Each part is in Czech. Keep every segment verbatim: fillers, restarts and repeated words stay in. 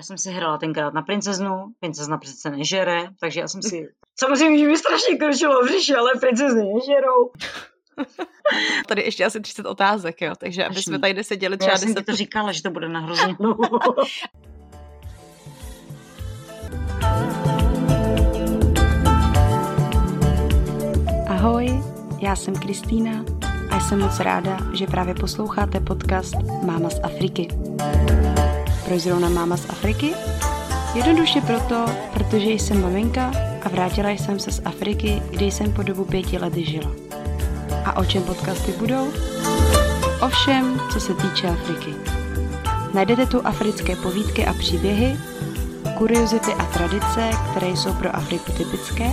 Já jsem si hrála tenkrát na princeznu, princezna přece nežere, takže já jsem si... Samozřejmě, že mi strašně kručilo v říši, ale princezny nežerou. Tady ještě asi třicet otázek, jo, takže aby jsme tady neseděli třeba... Já jsem deset... to říkala, že to bude na hrozně dlouho. Ahoj, já jsem Kristýna a jsem moc ráda, že právě posloucháte podcast Máma z Afriky. Proč zrovna Máma z Afriky? Jednoduše proto, protože jsem maminka a vrátila jsem se z Afriky, kde jsem po dobu pěti let žila. A o čem podcasty budou? O všem, co se týče Afriky. Najdete tu africké povídky a příběhy, kuriozity a tradice, které jsou pro Afriku typické.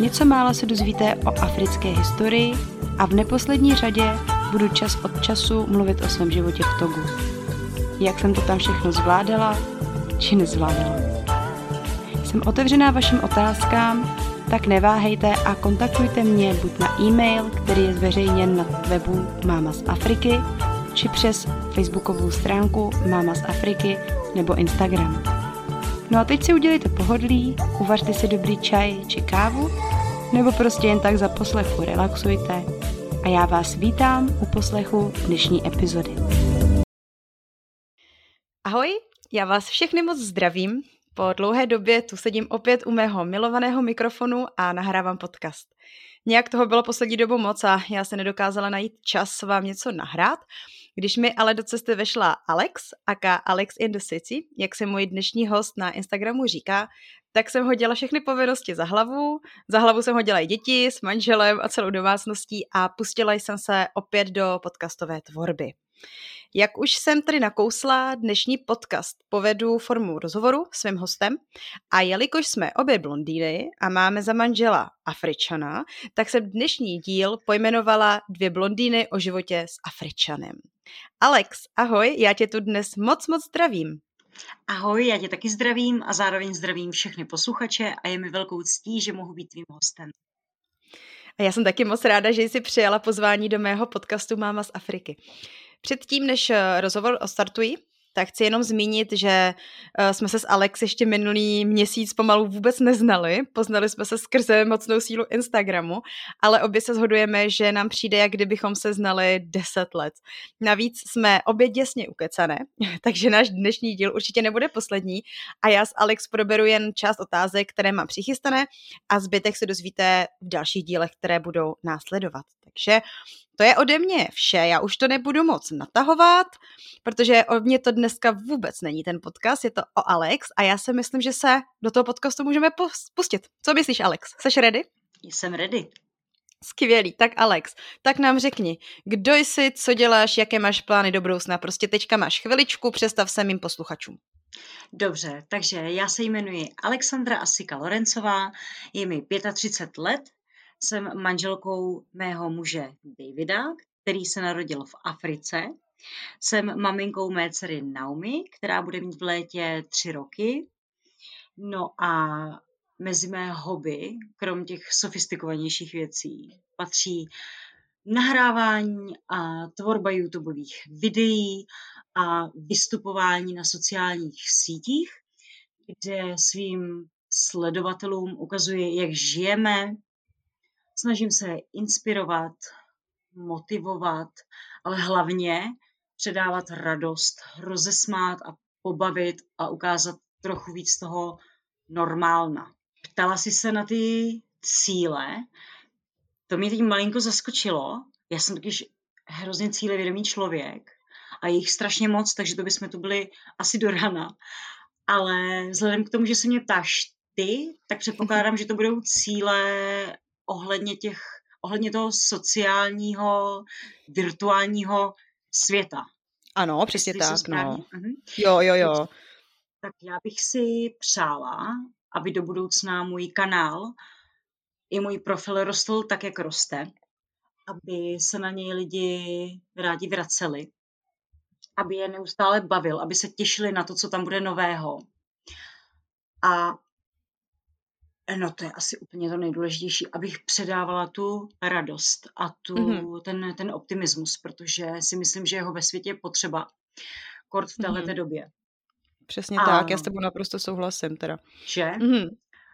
Něco málo se dozvíte o africké historii a v neposlední řadě budu čas od času mluvit o svém životě v Togu. Jak jsem to tam všechno zvládala, či nezvládala. Jsem otevřená vašim otázkám, tak neváhejte a kontaktujte mě buď na e-mail, který je zveřejněn na webu Máma z Afriky, či přes facebookovou stránku Máma z Afriky nebo Instagram. No a teď si udělejte pohodlí, uvařte si dobrý čaj či kávu, nebo prostě jen tak za poslechu relaxujte. A já vás vítám u poslechu dnešní epizody. Ahoj, já vás všechny moc zdravím. Po dlouhé době tu sedím opět u mého milovaného mikrofonu a nahrávám podcast. Nějak toho bylo poslední dobou moc a já se nedokázala najít čas vám něco nahrát, když mi ale do cesty vešla Alex, aka Alex in the City, jak se můj dnešní host na Instagramu říká, tak jsem hodila všechny povinnosti za hlavu, za hlavu jsem hodila i děti s manželem a celou domácností a pustila jsem se opět do podcastové tvorby. Jak už jsem tady nakousla, dnešní podcast povedu formou rozhovoru svým hostem a jelikož jsme obě blondýny a máme za manžela Afričana, tak jsem dnešní díl pojmenovala Dvě blondýny o životě s Afričanem. Alex, ahoj, já tě tu dnes moc, moc zdravím. Ahoj, já tě taky zdravím a zároveň zdravím všechny posluchače a je mi velkou ctí, že mohu být tvým hostem. A já jsem taky moc ráda, že jsi přijala pozvání do mého podcastu Máma z Afriky. Předtím, než rozhovor ostartuji, tak chci jenom zmínit, že jsme se s Alex ještě minulý měsíc pomalu vůbec neznali. Poznali jsme se skrze mocnou sílu Instagramu, ale obě se shodujeme, že nám přijde, jak kdybychom se znali deset let. Navíc jsme obě děsně ukecané, takže náš dnešní díl určitě nebude poslední a já s Alex proberu jen část otázek, které mám přichystané a zbytek se dozvíte v dalších dílech, které budou následovat. Takže to je ode mě vše, já už to nebudu moc natahovat, protože od mě to dneska vůbec není ten podcast, je to o Alex a já si myslím, že se do toho podcastu můžeme pustit. Co myslíš, Alex? Jseš ready? Jsem ready. Skvělý, tak Alex, tak nám řekni, kdo jsi, co děláš, jaké máš plány do budoucna, prostě teďka máš chviličku, představ se mým posluchačům. Dobře, takže já se jmenuji Alexandra Asika Lorencová, je mi třicet pět let, jsem manželkou mého muže Davida, který se narodil v Africe. Jsem maminkou mé dcery Naomi, která bude mít v létě tři roky. No a mezi mé hobby, krom těch sofistikovanějších věcí, patří nahrávání a tvorba YouTubeových videí a vystupování na sociálních sítích, kde svým sledovatelům ukazuje, jak žijeme. Snažím se inspirovat, motivovat, ale hlavně předávat radost, rozesmát a pobavit a ukázat trochu víc toho normálna. Ptala jsi se na ty cíle, to mě teď malinko zaskočilo, já jsem totiž hrozně cílevědomý člověk a je jich strašně moc, takže to bychom tu byli asi do rana, ale vzhledem k tomu, že se mě ptáš ty, tak předpokládám, že to budou cíle ohledně těch, ohledně toho sociálního, virtuálního světa. Ano, přesně tak. No. Mhm. Jo, jo, jo. Tak, tak já bych si přála, aby do budoucna můj kanál i můj profil rostl tak, jak roste, aby se na něj lidi rádi vraceli, aby je neustále bavil, aby se těšili na to, co tam bude nového. A no to je asi úplně to nejdůležitější, abych předávala tu radost a tu, mm-hmm. ten, ten optimismus, protože si myslím, že jeho ve světě je potřeba, kort v téhleté mm-hmm. době. Přesně ano. Tak, já s tebou naprosto souhlasím teda. Že? Mm-hmm.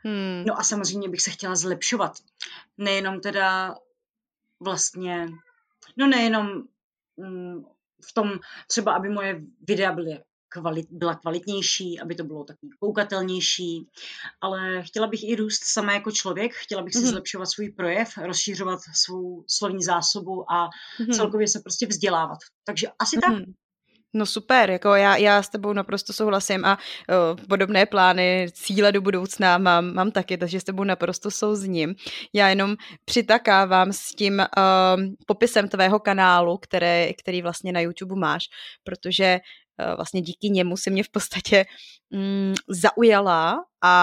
Hmm. No a samozřejmě bych se chtěla zlepšovat. Nejenom teda vlastně, no nejenom mm, v tom třeba, aby moje videa byly kvalit, byla kvalitnější, aby to bylo takový koukatelnější, ale chtěla bych i růst sama jako člověk, chtěla bych si hmm. zlepšovat svůj projev, rozšířovat svou slovní zásobu a hmm. celkově se prostě vzdělávat. Takže asi hmm. tak. No super, jako já, já s tebou naprosto souhlasím a uh, podobné plány, cíle do budoucna mám, mám taky, takže s tebou naprosto souzním. Já jenom přitakávám s tím uh, popisem tvého kanálu, které, který vlastně na YouTube máš, protože uh, vlastně díky němu si mě v podstatě um, zaujala a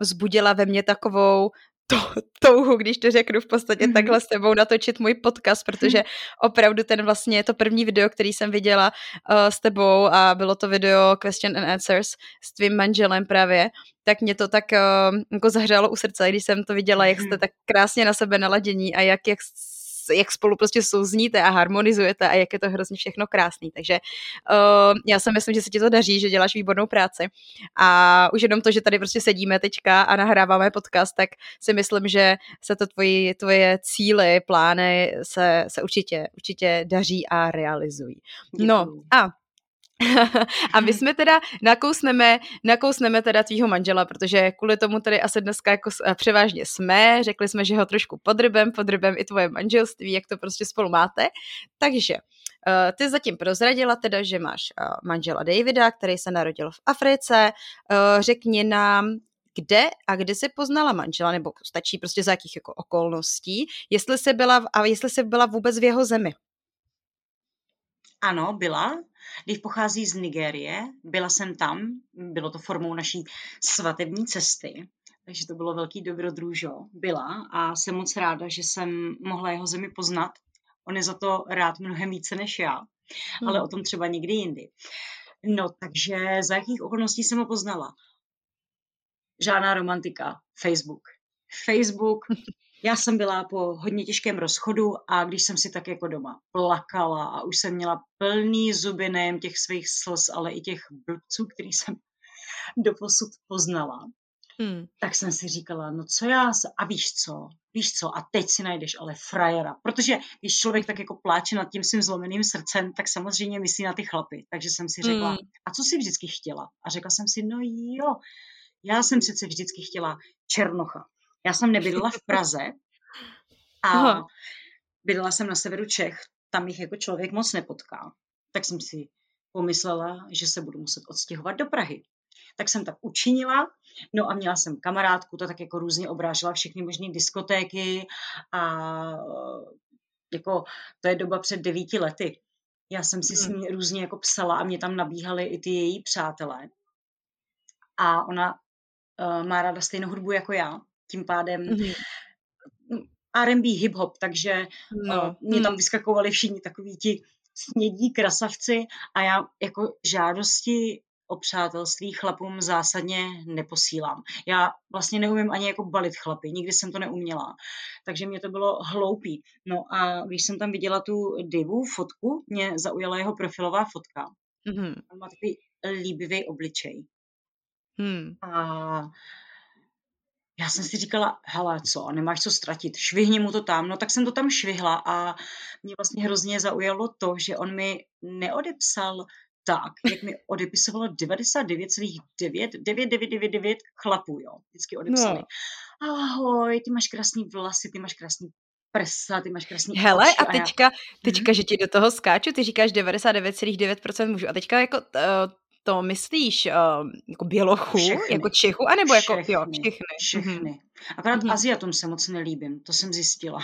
vzbudila ve mně takovou To, touhu, když to řeknu v podstatě mm-hmm. takhle s tebou natočit můj podcast, protože opravdu ten vlastně to první video, který jsem viděla uh, s tebou a bylo to video Question and Answers s tvým manželem právě, tak mě to tak uh, jako zahřálo u srdce, když jsem to viděla, jak jste tak krásně na sebe naladění a jak, jak, jak spolu prostě souzníte a harmonizujete a jak je to hrozně všechno krásný. Takže uh, já si myslím, že se ti to daří, že děláš výbornou práci. A už jenom to, že tady prostě sedíme teďka a nahráváme podcast, tak si myslím, že se to tvoji, tvoje cíly, plány se, se určitě, určitě daří a realizují. No a a my jsme teda nakousneme, nakousneme teda tvýho manžela, protože kvůli tomu tady asi dneska jako převážně jsme, řekli jsme, že ho trošku podrbem, podrbem i tvoje manželství, jak to prostě spolu máte, takže uh, ty zatím prozradila teda, že máš uh, manžela Davida, který se narodil v Africe, uh, řekni nám, kde a kde se poznala manžela, nebo stačí prostě za jakých jako okolností, jestli se byla, a jestli se byla vůbec v jeho zemi. Ano, byla. Když pochází z Nigérie, byla jsem tam, bylo to formou naší svatební cesty, takže to bylo velký dobrodružo, byla a jsem moc ráda, že jsem mohla jeho zemi poznat. On je za to rád mnohem více než já, hmm. ale o tom třeba někdy jindy. No takže za jakých okolností jsem ho poznala? Žádná romantika, Facebook. Facebook... Já jsem byla po hodně těžkém rozchodu a když jsem si tak jako doma plakala a už jsem měla plný zuby nejen těch svých slz, ale i těch blbců, který jsem doposud poznala, hmm. tak jsem si říkala, no co já, a víš co, víš co, a teď si najdeš ale frajera, protože když člověk tak jako pláče nad tím svým zlomeným srdcem, tak samozřejmě myslí na ty chlapy, takže jsem si řekla, hmm. a co jsi vždycky chtěla? A řekla jsem si, no jo, já jsem přece vždycky chtěla černocha. Já jsem nebydlela v Praze a bydlela jsem na severu Čech, tam jich jako člověk moc nepotká. Tak jsem si pomyslela, že se budu muset odstěhovat do Prahy. Tak jsem tak učinila, no a měla jsem kamarádku, ta tak jako různě obrážela všechny možné diskotéky a jako to je doba před devíti lety. Já jsem si s ní různě jako psala a mě tam nabíhaly i ty její přátelé. A ona uh, má ráda stejnou hudbu jako já. Tím pádem mm-hmm. R and B, hip-hop, takže no. uh, mě tam vyskakovali všichni takoví ti snědí krasavci a já jako žádosti o přátelství chlapům zásadně neposílám. Já vlastně neumím ani jako balit chlapy, nikdy jsem to neuměla, takže mě to bylo hloupý. No a když jsem tam viděla tu divu fotku, mě zaujala jeho profilová fotka. Mm-hmm. On má takový líbivý obličej. Mm. A já jsem si říkala, hele, co, nemáš co ztratit, švihni mu to tam. No tak jsem to tam švihla a mě vlastně hrozně zaujalo to, že on mi neodepsal tak, jak mi odepisovalo devadesát devět celá devět devět devět devět devět chlapů, jo, vždycky odepsali. No. Ahoj, ty máš krásný vlasy, ty máš krásný prsa, ty máš krásný oči. Hele, a teďka, a já... teďka, že ti do toho skáču, ty říkáš devadesát devět celá devět procent mužů a teďka jako... T- To myslíš uh, jako bělochu, všechny. Jako Čechu, anebo jako všechny. Jo, všechny. všechny. Akorát mm. Aziatům se moc nelíbím, to jsem zjistila.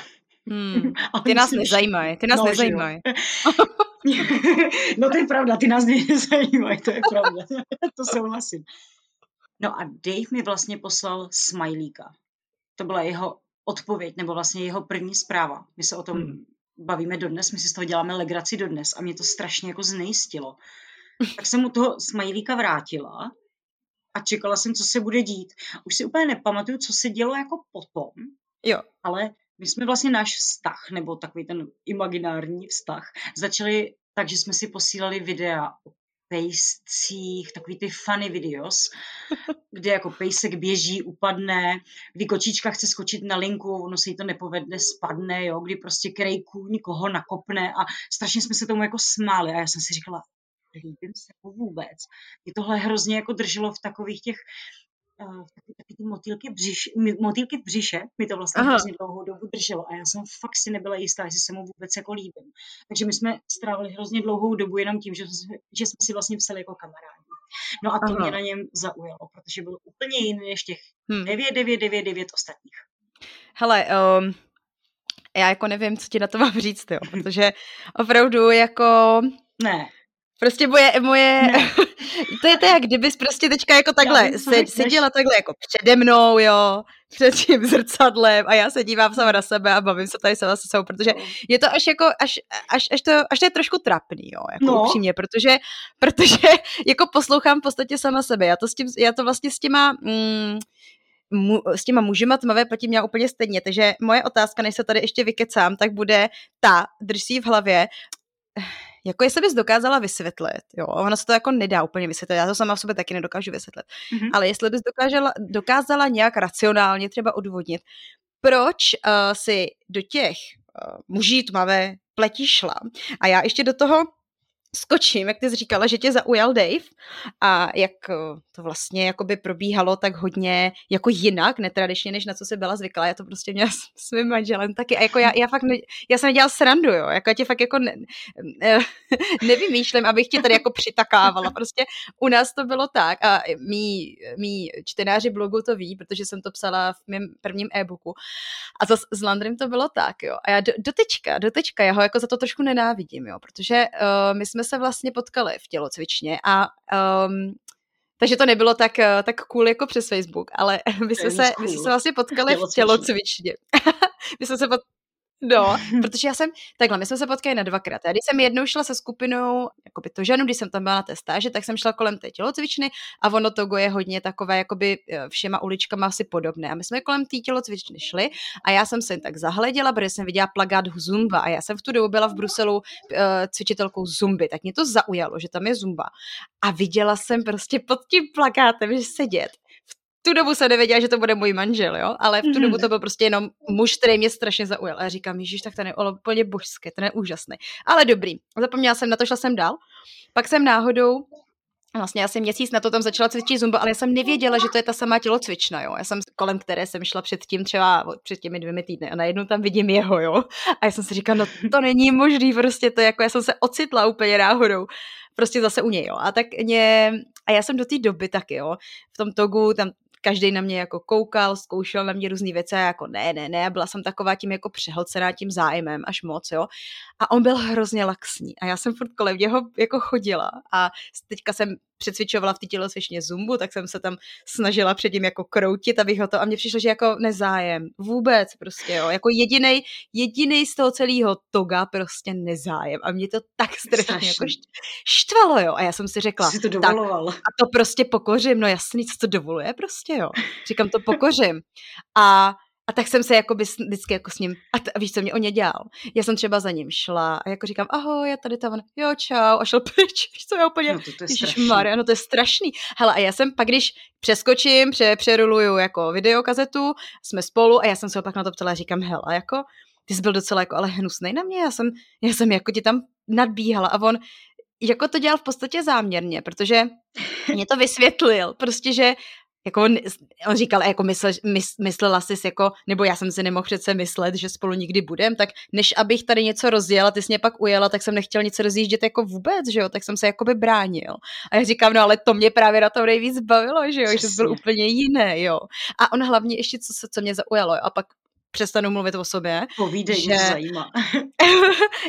Mm. Ty nás nezajímají, ty nás no, nezajímají. No to je pravda, ty nás nezajímají, to je pravda, to souhlasím. No a Dave mi vlastně poslal smajlíka. To byla jeho odpověď, nebo vlastně jeho první zpráva. My se o tom mm. bavíme dodnes, my si z toho děláme legraci dodnes a mě to strašně jako znejistilo. Tak jsem mu toho smajlíka vrátila a čekala jsem, co se bude dít. Už si úplně nepamatuju, co se dělo jako potom, jo. Ale my jsme vlastně náš vztah, nebo takový ten imaginární vztah, začali tak, že jsme si posílali videa o pejscích, takový ty funny videos, kde jako pejsek běží, upadne, kdy kočička chce skočit na linku, ono se jí to nepovede, spadne, jo, kdy prostě krej kůň koho nakopne a strašně jsme se tomu jako smáli a já jsem si říkala, líbím se to vůbec. Mě tohle hrozně jako drželo v takových těch v takových ty motýlky, břiš, motýlky v břiše, mi to vlastně hrozně dlouhou dobu drželo a já jsem fakt si nebyla jistá, jestli se mu vůbec jako líbím. Takže my jsme strávili hrozně dlouhou dobu jenom tím, že, že jsme si vlastně psali jako kamarádi. No a to Aha. mě na něm zaujalo, protože byl úplně jiný než těch devět devět devět devět ostatních. Hele, um, já jako nevím, co ti na to mám říct, jo, protože opravdu jako... Ne. Prostě moje, moje to je to jak kdybys prostě teďka jako takhle se, seděla takhle jako přede mnou, jo, před tím zrcadlem a já se dívám sama na sebe a bavím se tady sama se sebou, protože je to až jako, až, až, až, to, až to je trošku trapný, jo, jako no. upřímně, protože, protože jako poslouchám v podstatě sama sebe, já to, s tím, já to vlastně s těma... Mm, Mu, s těma mužima tmavé platí měla úplně stejně, takže moje otázka, než se tady ještě vykecám, tak bude ta, drž si ji v hlavě, jako jestli bys dokázala vysvětlit, jo, ono se to jako nedá úplně vysvětlit, já to sama v sobě taky nedokážu vysvětlit, mm-hmm. ale jestli bys dokázala, dokázala nějak racionálně třeba odvodnit, proč uh, si do těch uh, muží tmavé platí šla. A já ještě do toho skočím, jak ty jsi říkala, že tě zaujal Dave a jak to vlastně jakoby probíhalo tak hodně jako jinak, netradičně, než na co jsi byla zvyklá. Já to prostě měla s svým manželem taky a jako já, já fakt, ne, já jsem nedělala srandu, jo, jako já tě fakt jako ne, ne, nevymýšlím, abych tě tady jako přitakávala, prostě u nás to bylo tak a mý, mý čtenáři blogu to ví, protože jsem to psala v mém prvním e-booku a zas, s Landrym to bylo tak, jo, a já do, do tečka, do tečka, já ho jako za to trošku nenávidím, jo, protože uh, my jsme se vlastně potkali v tělocvičně a um, takže to nebylo tak, tak cool jako přes Facebook, ale my jsme se, cool. se vlastně potkali tělocvičně. v tělocvičně. my jsme se pot... No, protože já jsem, takhle, my jsme se potkali na dvakrát. Já když jsem jednou šla se skupinou, jakoby to ženu, když jsem tam byla na té stáži, tak jsem šla kolem té tělocvičny a ono Togo je hodně takové, jakoby všema uličkama asi podobné. A my jsme kolem té tělocvičny šli a já jsem se tak zahleděla, protože jsem viděla plakát Zumba a já jsem v tu dobu byla v Bruselu cvičitelkou Zumby, tak mě to zaujalo, že tam je Zumba. A viděla jsem prostě pod tím plakátem, že sedět. V tu dobu jsem nevěděla, že to bude můj manžel, jo, ale v tu dobu to byl prostě jenom muž, který mě strašně zaujal. A já říkám, ježiš, tak ten je úplně božské, ten je úžasný. Ale dobrý, zapomněla jsem na to, šla jsem dál. Pak jsem náhodou, vlastně já jsem měsíc na to tam začala cvičit zumba, ale já jsem nevěděla, že to je ta samá tělocvična, jo. Já jsem kolem které jsem šla předtím třeba před těmi dvěmi týdny a najednou tam vidím jeho, jo. A já jsem si říkala, no to není možný, prostě to jako já jsem se ocitla úplně náhodou. Prostě zase u něj, jo. A tak mě, a já jsem do té doby taky, jo, v tom Togu tam každej na mě jako koukal, zkoušel na mě různý věci a jako ne, ne, ne, byla jsem taková tím jako přehlcená tím zájmem až moc, jo. A on byl hrozně laxní a já jsem furt kolem něho jako chodila a teďka jsem přecvičovala v té tělocvičně zumbu, tak jsem se tam snažila předtím jako kroutit, abych ho to, a mně přišlo, že jako nezájem, vůbec prostě, jo, jako jedinej, jedinej z toho celého Toga prostě nezájem a mě to tak strašně jako štvalo, jo, a já jsem si řekla, si to tak, a to prostě pokořím, no jasný, co to dovoluje prostě, jo, říkám, to pokořím a A tak jsem se jako bys, vždycky jako s ním, a, t- a víš, co mě o ně dělal. Já jsem třeba za ním šla a jako říkám, ahoj, já tady tam, jo, čau, a šel pryč, víš, co já úplně, no to, to je ježišmarja, no to je strašný. Hele, a já jsem pak, když přeskočím, pře- přeruluju jako videokazetu, jsme spolu a já jsem se opak na to ptala, říkám, hele, jako, ty jsi byl docela jako, ale hnusnej na mě, já jsem, já jsem jako ti tam nadbíhala a on, jako to dělal v podstatě záměrně, protože mě to vysvětlil, prostě, že jako on, on říkal, jako mysle, mys, myslela jsi jako, nebo já jsem si nemohl přece myslet, že spolu nikdy budem, tak než abych tady něco rozjela, ty jsi mě pak ujela, tak jsem nechtěl nic rozjíždět jako vůbec, že jo, tak jsem se jakoby bránil. A já říkám, no ale to mě právě na to nejvíc bavilo, že jo, přesně. Že jsi byl úplně jiné, jo. A on hlavně ještě, co, co mě zaujalo, a pak přestanu mluvit o sobě. Povídej, že, mě zajímá.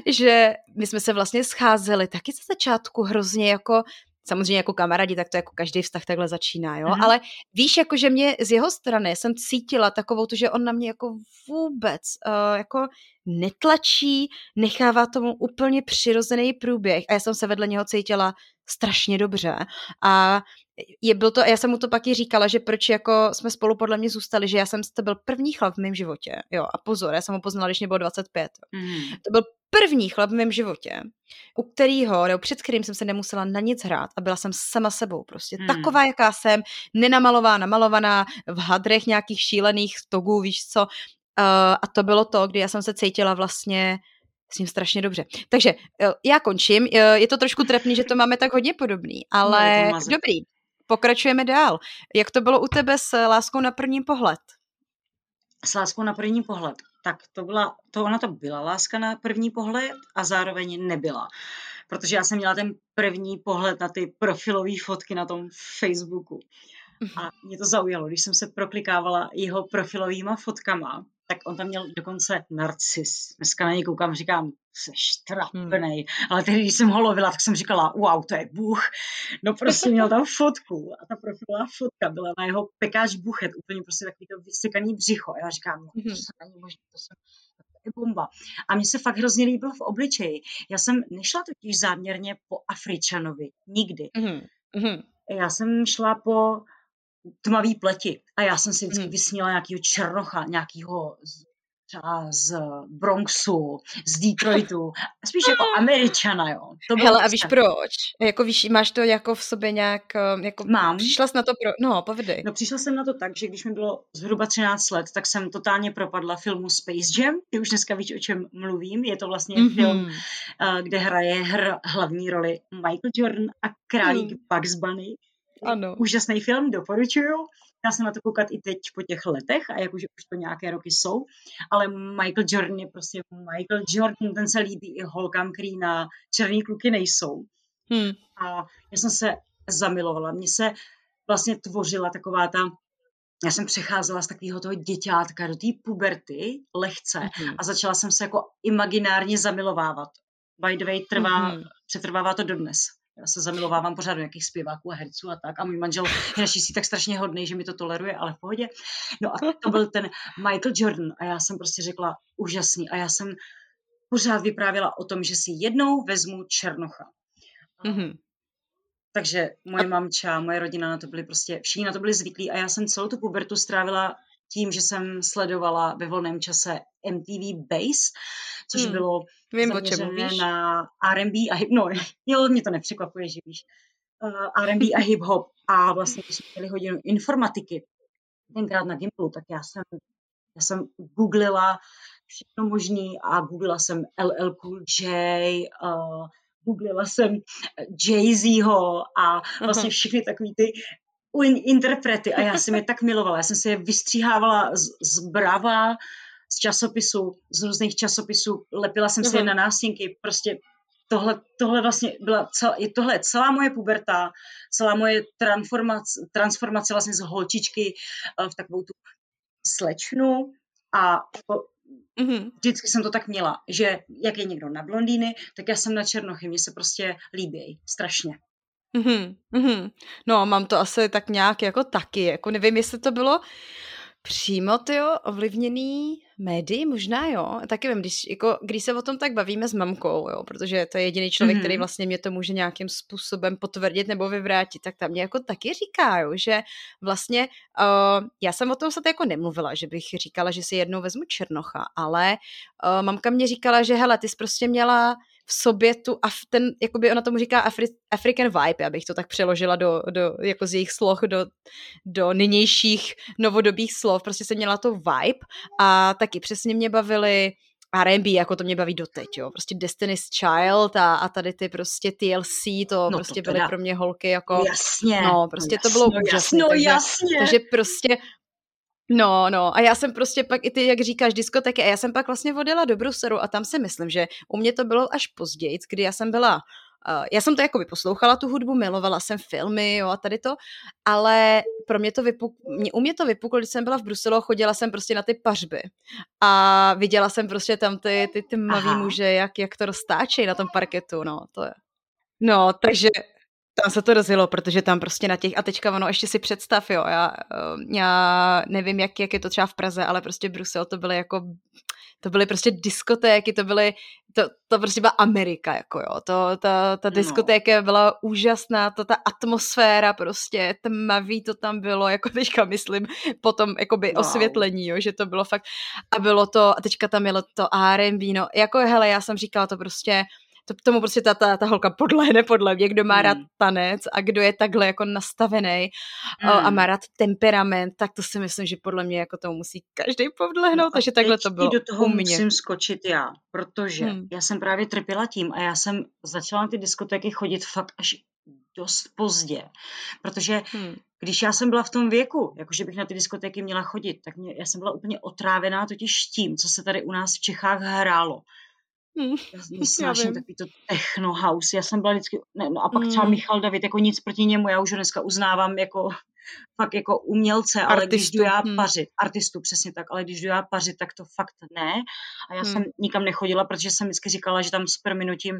Že my jsme se vlastně scházeli taky ze začátku hrozně jako samozřejmě jako kamarádi, tak to jako každý vztah takhle začíná, jo, aha. Ale víš, jako že mě z jeho strany jsem cítila takovou tu, že on na mě jako vůbec uh, jako netlačí, nechává tomu úplně přirozený průběh a já jsem se vedle něho cítila strašně dobře a je, byl to, já jsem mu to pak i říkala, že proč jako jsme spolu podle mě zůstali, že já jsem, to byl první chlap v mém životě, jo, a pozor, já jsem ho poznala, když mě bylo dvacet pět, mm. to byl první chlap v mém životě, u kterého, nebo před kterým jsem se nemusela na nic hrát a byla jsem sama sebou prostě, mm. taková, jaká jsem, nenamalová, namalovaná, v hadrech nějakých šílených togů, víš co, uh, a to bylo to, kdy já jsem se cítila vlastně s ním strašně dobře. Takže já končím, je to trošku trapný, že to máme tak hodně podobný, ale no, dobrý, pokračujeme dál. Jak to bylo u tebe s láskou na první pohled? S láskou na první pohled, tak to byla, to ona to byla láska na první pohled a zároveň nebyla. Protože já jsem měla ten první pohled na ty profilové fotky na tom Facebooku. A mě to zaujalo, když jsem se proklikávala jeho profilovýma fotkama, tak on tam měl dokonce narcis. Dneska na něj koukám, říkám, jseš trapnej. Hmm. Ale tehdy, když jsem ho lovila, tak jsem říkala, wow, to je bůh. No prostě měl tam fotku a ta profilová fotka byla na jeho pekáč buchet, úplně prostě takový to vysekaný břicho. A já říkám, no, to se není možné, to jsem... bomba. A mně se fakt hrozně líbilo v obličeji. Já jsem nešla totiž záměrně po Afričanovi. Nikdy. Hmm. Hmm. Já jsem šla po tmavý pleti. A já jsem si vždycky hmm. vysnila nějakýho černocha, nějakýho třeba z Bronxu, z Detroitu, spíš jako Američana, jo. To bylo. Hele, a víš proč? Jako víš, máš to jako v sobě nějak, jako mám. Přišla jsi na to, pro... no, povědej. No, přišla jsem na to tak, že když mi bylo zhruba třináct let, tak jsem totálně propadla filmu Space Jam, ty už dneska víš, o čem mluvím, je to vlastně mm-hmm. film, kde hraje hr, hlavní roli Michael Jordan a králík mm. Bugs Bunny. Ano. Úžasný film, doporučuju. Já jsem na to koukat i teď po těch letech a jakože už to nějaké roky jsou, ale Michael Jordan je prostě Michael Jordan, ten se líbí i holkám, který na černý kluky nejsou. Hmm. A já jsem se zamilovala. Mně se vlastně tvořila taková ta, já jsem přecházela z takového toho děťátka do té puberty lehce hmm. a začala jsem se jako imaginárně zamilovávat. By the way, trvá, hmm. přetrvává to dodnes. Já se zamilovávám pořád do nějakých zpěváků a herců a tak. A můj manžel je naštěstí tak strašně hodnej, že mi to toleruje, ale v pohodě. No a to byl ten Michael Jordan a já jsem prostě řekla úžasný. A já jsem pořád vyprávěla o tom, že si jednou vezmu černocha. Mm-hmm. Takže moje mamča, moje rodina na to byly prostě, všichni na to byli zvyklí a já jsem celou tu pubertu strávila tím, že jsem sledovala ve volném čase M T V Base, což hmm. bylo Vím, zaměřené na R and B a hip, no, jo, mě to nepřekvapuje, že víš, uh, R and B a hip-hop a vlastně když jsme měli hodinu informatiky, tenkrát na Gimplu, tak já jsem, já jsem googlila všechno možný a googlila jsem L L Cool J, uh, googlila jsem Jay-Zho a vlastně všechny takový ty interprety a já jsem je tak milovala. Já jsem se je vystříhávala z, z brava, z časopisů, z různých časopisů, lepila jsem se je na nástěnky, prostě tohle, tohle vlastně byla cel, tohle je celá moje puberta, celá moje transformace, transformace vlastně z holčičky v takovou tu slečnu a mm-hmm. vždycky jsem to tak měla, že jak je někdo na blondýny, tak já jsem na černochy, mně se prostě líbí strašně. Mm-hmm, mm-hmm. No, mám to asi tak nějak jako taky, jako nevím, jestli to bylo přímo, tyjo, ovlivněný médii, možná jo, taky vím, když, jako, když se o tom tak bavíme s mamkou, jo, protože to je jediný člověk, mm-hmm. který vlastně mě to může nějakým způsobem potvrdit nebo vyvrátit, tak tam mě jako taky říká, jo, že vlastně uh, já jsem o tom se jako nemluvila, že bych říkala, že si jednou vezmu černocha, ale uh, mamka mě říkala, že hele, ty jsi prostě měla v sobě tu, ten, jakoby ona tomu říká Afri, African vibe, já bych to tak přeložila do, do, jako z jejich sloh do, do nynějších novodobých slov, prostě jsem měla to vibe a taky přesně mě bavily R and B, jako to mě baví doteď, jo, prostě Destiny's Child a, a tady ty prostě T L C, to no prostě to byly pro mě holky jako, jasně, no prostě jasně, to bylo úžasné, no, takže, takže prostě No, no, a já jsem prostě pak, i ty, jak říkáš, diskotéky, a já jsem pak vlastně odjela do Bruselu a tam si myslím, že u mě to bylo až později, kdy já jsem byla, uh, já jsem to jakoby poslouchala tu hudbu, milovala jsem filmy, jo, a tady to, ale pro mě to vypuklo, u mě to vypuklo, když jsem byla v Bruselu, chodila jsem prostě na ty pařby a viděla jsem prostě tam ty, ty tmavý muže, jak, jak to roztáčejí na tom parketu, no, to je, no, takže... Tam se to rozjelo, protože tam prostě na těch, a teďka ono ještě si představ, jo, já, já nevím, jak, jak je to třeba v Praze, ale prostě Brusel to byly jako to byly prostě diskotéky, to byly, to, to prostě byla Amerika, jako jo, to, ta, ta diskotéka no. byla úžasná, to, ta atmosféra prostě, tmavý to tam bylo, jako teďka myslím, potom jakoby wow. osvětlení, jo, že to bylo fakt, a bylo to, a teďka tam bylo to R and B, no, jako hele, já jsem říkala, to prostě, to, tomu prostě ta, ta, ta holka podle, nepodle mě, kdo má mm. rád tanec a kdo je takhle jako nastavený mm. a má rád temperament, tak to si myslím, že podle mě jako tomu musí každý podlehnout, no takže takhle to bylo do toho musím skočit já, protože mm. já jsem právě trpěla tím a já jsem začala na ty diskotéky chodit fakt až dost pozdě, protože mm. když já jsem byla v tom věku, jakože bych na ty diskotéky měla chodit, tak mě, já jsem byla úplně otrávená totiž tím, co se tady u nás v Čechách hrálo. Já nesnáším takový to techno house, já jsem byla vždycky, ne, no a pak mm. třeba Michal David, jako nic proti němu, já už ho dneska uznávám jako fakt jako umělce, artistu. Ale když jdu já pařit, mm. artistu, přesně tak, ale když jdu já pařit, tak to fakt ne. A já mm. jsem nikam nechodila, protože jsem vždycky říkala, že tam s perminutím,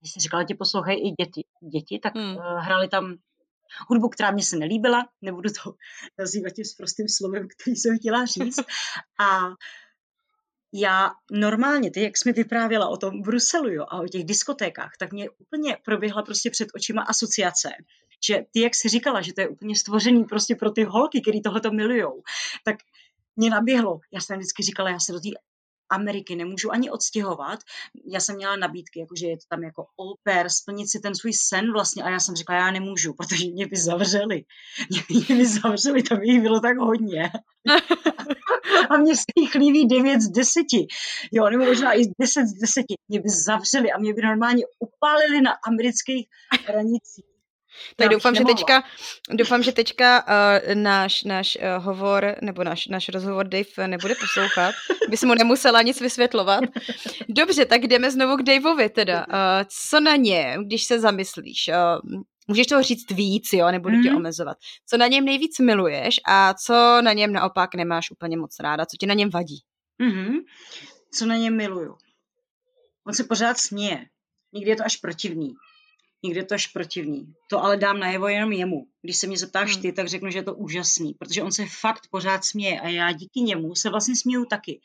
když jsem říkala, ti poslouchej i děti, děti tak mm. uh, hráli tam hudbu, která mě se nelíbila, nebudu to nazývat tím s prostým slovem, který jsem chtěla říct. A já normálně, ty, jak jsi mi vyprávěla o tom Bruselu, jo, a o těch diskotékách, tak mě úplně proběhla prostě před očima asociace, že ty, jak jsi říkala, že to je úplně stvořený prostě pro ty holky, který tohleto milujou, tak mě naběhlo. Já jsem vždycky říkala, já se do té Ameriky nemůžu ani odstěhovat. Já jsem měla nabídky, jakože je to tam jako au pair, splnit si ten svůj sen vlastně, a já jsem říkala, já nemůžu, protože mě by zavřeli. Mě by zavřeli, tam jich bylo tak hodně. A mě se jich líbí devět z deseti. Jo, nebo možná i deset z deseti. Mě by zavřeli a mě by normálně upálili na amerických hranicích. Tak doufám že, teďka, doufám, že teďka uh, náš, náš uh, hovor, nebo náš, náš rozhovor Dave nebude poslouchat, by se mu nemusela nic vysvětlovat. Dobře, tak jdeme znovu k Daveovi teda. Uh, co na ně, když se zamyslíš? Uh, můžeš toho říct víc, jo, nebudu mm. tě omezovat. Co na něm nejvíc miluješ a co na něm naopak nemáš úplně moc ráda? Co ti na něm vadí? Mm-hmm. Co na něm miluju? On se pořád směje. Někdy je to až protivný. Někde to až protivní. To ale dám najevo jenom jemu. Když se mě zeptáš ty, tak řeknu, že je to úžasný, protože on se fakt pořád směje a já díky němu se vlastně směju taky.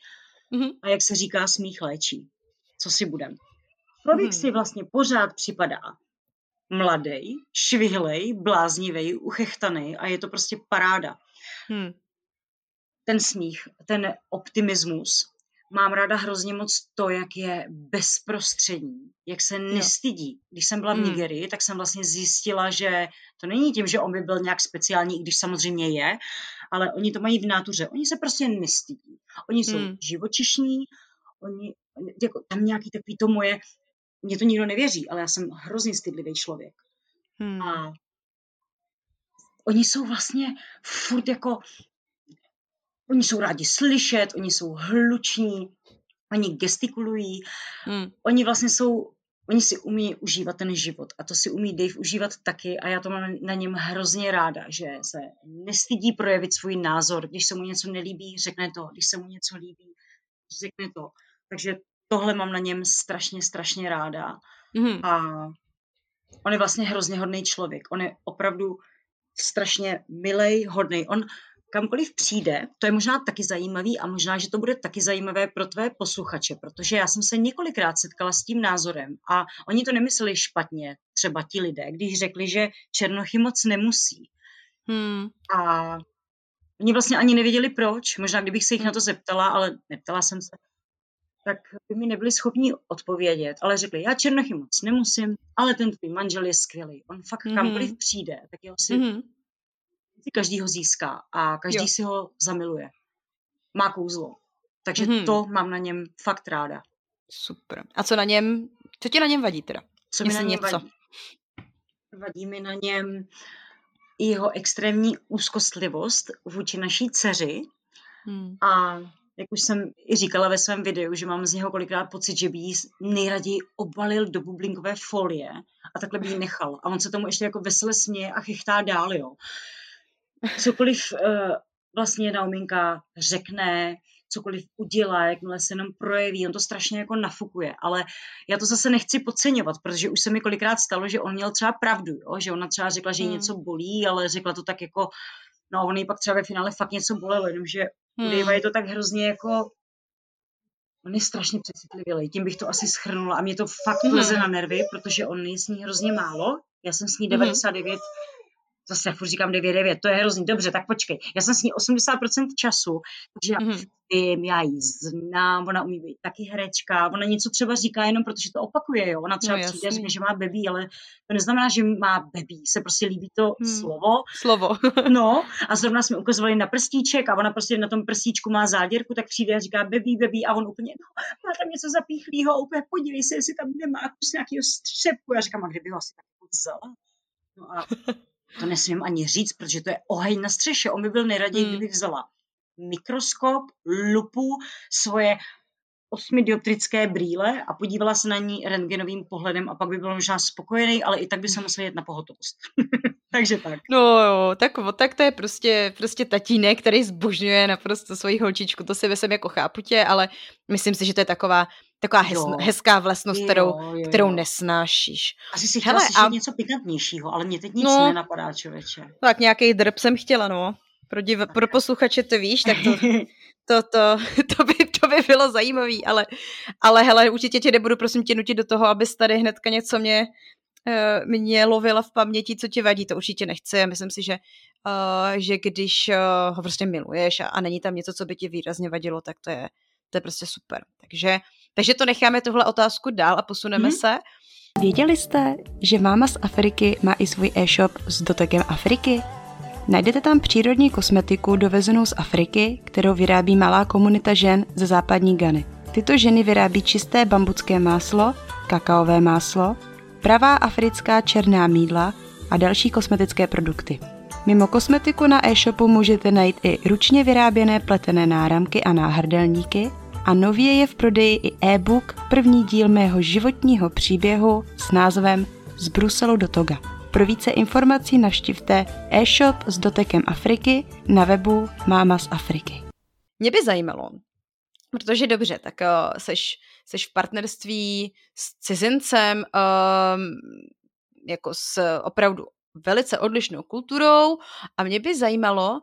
Mm-hmm. A jak se říká, smích léčí. Co si budem? Člověk mm-hmm. si vlastně pořád připadá mladej, švihlej, bláznivej, uchechtanej a je to prostě paráda. Mm. Ten smích, ten optimismus. Mám ráda hrozně moc to, jak je bezprostřední, jak se nestydí. Když jsem byla v Nigerii, tak jsem vlastně zjistila, že to není tím, že on by byl nějak speciální, i když samozřejmě je, ale oni to mají v nátuře. Oni se prostě nestydí. Oni jsou mm. živočišní, oni, jako, tam nějaký takový to moje, mě to nikdo nevěří, ale já jsem hrozně stydlivý člověk. Mm. A oni jsou vlastně furt jako... Oni jsou rádi slyšet, oni jsou hluční, oni gestikulují, mm. oni vlastně jsou, oni si umí užívat ten život a to si umí Dave užívat taky a já to mám na něm hrozně ráda, že se nestydí projevit svůj názor, když se mu něco nelíbí, řekne to, když se mu něco líbí, řekne to. Takže tohle mám na něm strašně, strašně ráda mm. a on je vlastně hrozně hodnej člověk, on je opravdu strašně milej, hodnej, on kamkoliv přijde, to je možná taky zajímavý a možná, že to bude taky zajímavé pro tvé posluchače, protože já jsem se několikrát setkala s tím názorem a oni to nemysleli špatně, třeba ti lidé, když řekli, že černochy moc nemusí. Hmm. A oni vlastně ani nevěděli proč, možná kdybych se jich hmm. na to zeptala, ale neptala jsem se, tak by mi nebyli schopni odpovědět, ale řekli, já černochy moc nemusím, ale ten tvůj manžel je skvělý, on fakt hmm. kamkoliv přijde, tak jeho si... Hmm. Každý ho získá a každý jo. si ho zamiluje. Má kouzlo. Takže mm-hmm. to mám na něm fakt ráda. Super. A co na něm, co ti na něm vadí teda? Co mi na něm něco? vadí? Vadí mi na něm jeho extrémní úzkostlivost vůči naší dceři mm. a jak už jsem i říkala ve svém videu, že mám z něho kolikrát pocit, že by jí nejraději obalil do bublinkové folie a takhle by jí nechal. A on se tomu ještě jako vesele směje a chechtá dál, jo. Cokoliv uh, vlastně Naominka řekne, cokoliv udělá, jakmile se jenom projeví, on to strašně jako nafukuje, ale já to zase nechci podceňovat, protože už se mi kolikrát stalo, že on měl třeba pravdu, jo? Že ona třeba řekla, že jí něco bolí, ale řekla to tak jako, no on jí pak třeba ve finále fakt něco bolelo, jenomže u Dejva je to tak hrozně jako On je strašně přecitlivělej, tím bych to asi shrnula a mě to fakt leze na nervy, protože on je s ní hrozně málo. Já jsem s ní devadesát devět, zase furt říkám devadesát devět, to je hrozně dobře, tak počkej. Já jsem s ní osmdesát procent času, takže já vím, já ji znám, ona umí být taky herečka, ona něco třeba říká jenom, protože to opakuje, jo. Ona třeba no, přijde, jasný. Že má baby, ale to neznamená, že má baby, se prostě líbí to hmm. slovo. Slovo. No a zrovna jsme ukazovali na prstíček a ona prostě na tom prstíčku má záděrku, tak přijde a říká baby, baby a on úplně, no, má tam něco zapíchlýho, úplně podívej se, jestli tam nemá prostě nějakýho střepku. Já říkám, a kde by ho asi tak vzala? No a to nesmím ani říct, protože to je oheň na střeše. On by byl nejraději, hmm. kdyby vzala mikroskop, lupu, svoje osmidioptrické brýle a podívala se na ní rentgenovým pohledem a pak by byl možná spokojený, ale i tak by se musel jít na pohotovost. Takže tak. No jo, tak, tak to je prostě, prostě tatínek, který zbožňuje naprosto svoji holčičku, to si myslím jako chápu tě, ale myslím si, že to je taková, taková hez, hezká vlastnost, jo, kterou, jo, jo. kterou nesnášíš. Asi si chtěla slyšet a... něco pikantnějšího, ale mě teď nic no, nenapadá, člověče. Tak nějaký drb jsem chtěla, no. Pro, div- pro posluchače to víš, tak to, to, to, to, by, to by bylo zajímavý, ale, ale hele, určitě tě nebudu prosím tě nutit do toho, abys tady hnedka něco mě, mě lovila v paměti, co ti vadí, to určitě nechci. Myslím si, že, že když ho prostě miluješ a, a není tam něco, co by ti výrazně vadilo, tak to je, to je prostě super. Takže, takže to necháme tuhle otázku dál a posuneme hmm. se. Věděli jste, že Máma z Afriky má i svůj e-shop s dotekem Afriky? Najdete tam přírodní kosmetiku dovezenou z Afriky, kterou vyrábí malá komunita žen ze západní Ghany. Tyto ženy vyrábí čisté bambucké máslo, kakaové máslo, pravá africká černá mýdla a další kosmetické produkty. Mimo kosmetiku na e-shopu můžete najít i ručně vyráběné pletené náramky a náhrdelníky a nově je v prodeji i e-book první díl mého životního příběhu s názvem Z Bruselu do Toga. Pro více informací navštivte e-shop s dotekem Afriky na webu Máma z Afriky. Mě by zajímalo, protože dobře, tak uh, seš, seš v partnerství s cizincem, um, jako s opravdu velice odlišnou kulturou a mě by zajímalo,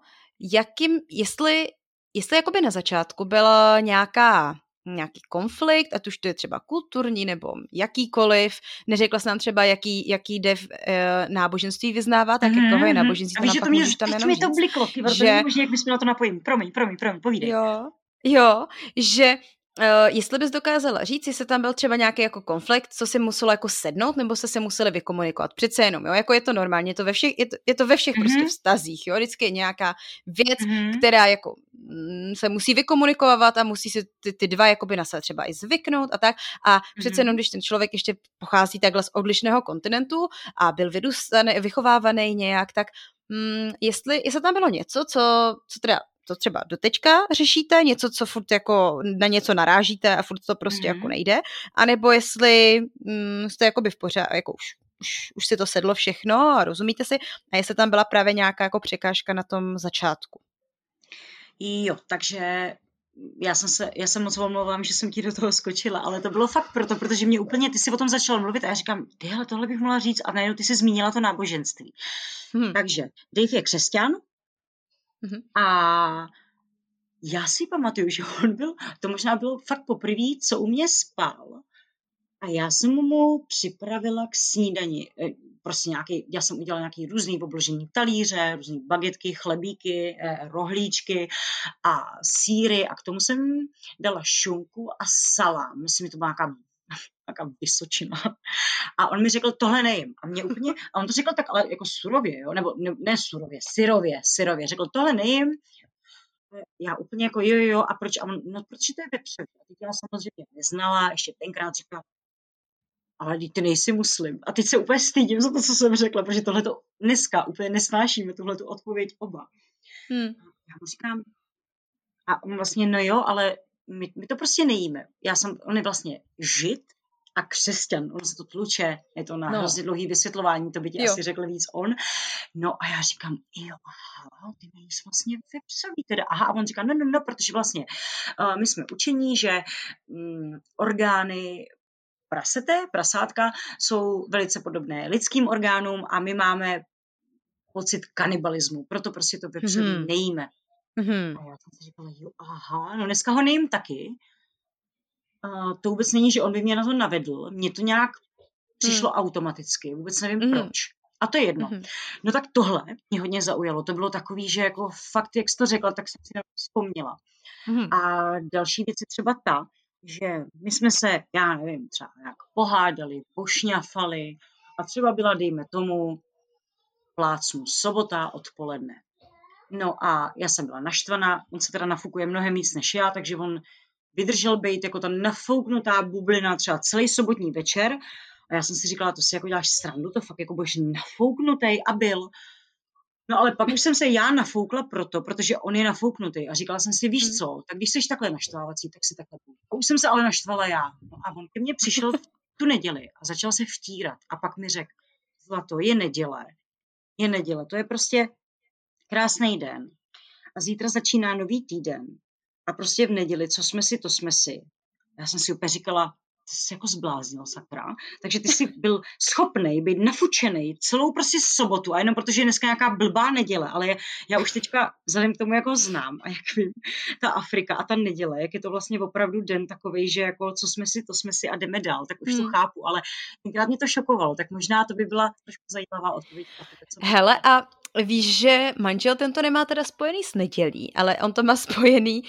jakým, jestli, jestli jakoby na začátku byla nějaká nějaký konflikt, ať už to je třeba kulturní nebo jakýkoliv. Neřekla jsi nám třeba, jaký, jaký dev e, náboženství vyznává, tak mm-hmm. jakoho je náboženství. A víš, že to mě, teď mi to bliklo, ty protože že... může, jak bys měla to napojím. Promiň, promiň, promiň, povídej. Jo, jo že e, jestli bys dokázala říct, jestli tam byl třeba nějaký jako konflikt, co si muselo jako sednout, nebo se se museli vykomunikovat. Přece jenom, jo, jako je to normálně, je to ve všech, je to, je to ve všech mm-hmm. prostě vztazích, jo, vždycky je nějaká věc, mm-hmm. která jako se musí vykomunikovat a musí si ty, ty dva jakoby na sebe třeba i zvyknout a tak. A přece jenom, když ten člověk ještě pochází takhle z odlišného kontinentu a byl vydustan, vychovávaný nějak, tak mm, jestli, jestli tam bylo něco, co, co teda, to třeba dotečka řešíte, něco, co furt jako na něco narážíte a furt to prostě mm. jako nejde, anebo jestli mm, jste jakoby v pořád, jako už Už, už si to sedlo všechno a rozumíte si, a jestli tam byla právě nějaká jako překážka na tom začátku. Jo, takže já jsem, se, já jsem moc omlouvám, že jsem ti do toho skočila, ale to bylo fakt proto, protože mě úplně, ty jsi o tom začala mluvit a já říkám, tyhle, tohle bych mohla říct a najednou ty jsi zmínila to náboženství. Hmm. Takže Dave je křesťan hmm. a já si pamatuju, že on byl, to možná bylo fakt poprvé, co u mě spal. A já jsem mu připravila k snídani, prostě nějaký, já jsem udělala nějaký různý obložení talíře, různý bagetky, chlebíky, rohlíčky a sýry a k tomu jsem dala šunku a salám. Myslím, že to byla nějaká, nějaká vysočina. A on mi řekl, tohle nejím. A mě úplně, a on to řekl tak, ale jako surově, jo? Nebo ne, ne surově, syrově, syrově. Řekl, tohle nejím. Já úplně jako jo, jo, a proč? A on, no, protože to je vepřový. Já samozřejmě neznala, ještě tenkrát říkala, ale ty nejsi muslim. A teď se úplně stydím za to, co jsem řekla, protože tohleto dneska úplně nesnášíme, tuhletu odpověď oba. Hmm. Já mu říkám, a on vlastně, no jo, ale my, my to prostě nejíme. Já jsem, on je vlastně žid a křesťan, on se to tluče, je to na no. hrozně dlouhý vysvětlování, to by ti jo. asi řekl víc on. No a já říkám, jo, aha, ty nejsi vlastně vepřový teda. Aha, a on říká, no, no, no, protože vlastně uh, my jsme učení, že um, orgány prasete, prasátka, jsou velice podobné lidským orgánům a my máme pocit kanibalismu, proto prostě to vepřový mm-hmm. nejíme. Mm-hmm. A já jsem si říkala, jo, aha, no dneska ho nejím taky, uh, to vůbec není, že on by mě na to navedl. Mně to nějak přišlo hmm. automaticky, vůbec nevím hmm. proč. A to je jedno. Hmm. No tak tohle mě hodně zaujalo. To bylo takový, že jako fakt, jak jsi to řekla, tak jsem si na to vzpomněla. Hmm. A další věc je třeba ta, že my jsme se, já nevím, třeba nějak pohádali, pošňafali a třeba byla, dejme tomu, plácnu sobota odpoledne. No a já jsem byla naštvaná, on se teda nafukuje mnohem víc než já, takže on vydržel být jako ta nafouknutá bublina třeba celý sobotní večer a já jsem si říkala, to si jako děláš srandu, to fakt jako budeš nafouknutej a byl. No ale pak už jsem se já nafoukla proto, protože on je nafouknutý a říkala jsem si, víš co, tak když jsi takhle naštvávací, tak si takhle budu. A už jsem se ale naštvala já. No a on ke mně přišel tu neděli a začal se vtírat a pak mi řekl, zlato, je neděle, je neděle, to je prostě krásný den a zítra začíná nový týden a prostě v neděli, co jsme si, to jsme si. Já jsem si úplně říkala, ty jsi jako zbláznil, sakra. Takže ty jsi byl schopnej být nafučenej celou prostě sobotu a jenom protože je dneska nějaká blbá neděle, ale já, já už teďka vzhledem k tomu jako znám a jak vím, ta Afrika a ta neděle, jak je to vlastně opravdu den takovej, že jako co jsme si, to jsme si a jdeme dál, tak už hmm. to chápu, ale tenkrát mě to šokovalo, tak možná to by byla trošku zajímavá odpověď. Hele a víš, že manžel tento nemá teda spojený s nedělí, ale on to má spojený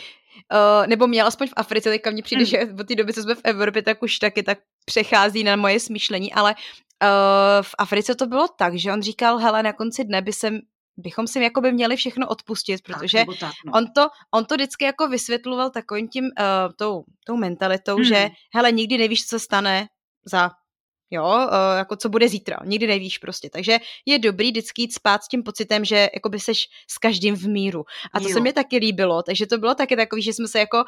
Uh, nebo měl aspoň v Africe, teďka mně přijde, mm. že od té doby, co jsme v Evropě, tak už taky tak přechází na moje smýšlení, ale uh, v Africe to bylo tak, že on říkal, hele, na konci dne by sem, bychom si jakoby měli všechno odpustit, protože tak, tak, no. on, to, on to vždycky jako vysvětloval takovým tím, uh, tou, tou mentalitou, mm. že hele, nikdy nevíš, co se stane za... Jo, jako co bude zítra, nikdy nevíš prostě. Takže je dobrý vždycky jít spát s tím pocitem, že jakoby seš s každým v míru. A to jo. se mě taky líbilo, takže to bylo taky takový, že jsme se jako,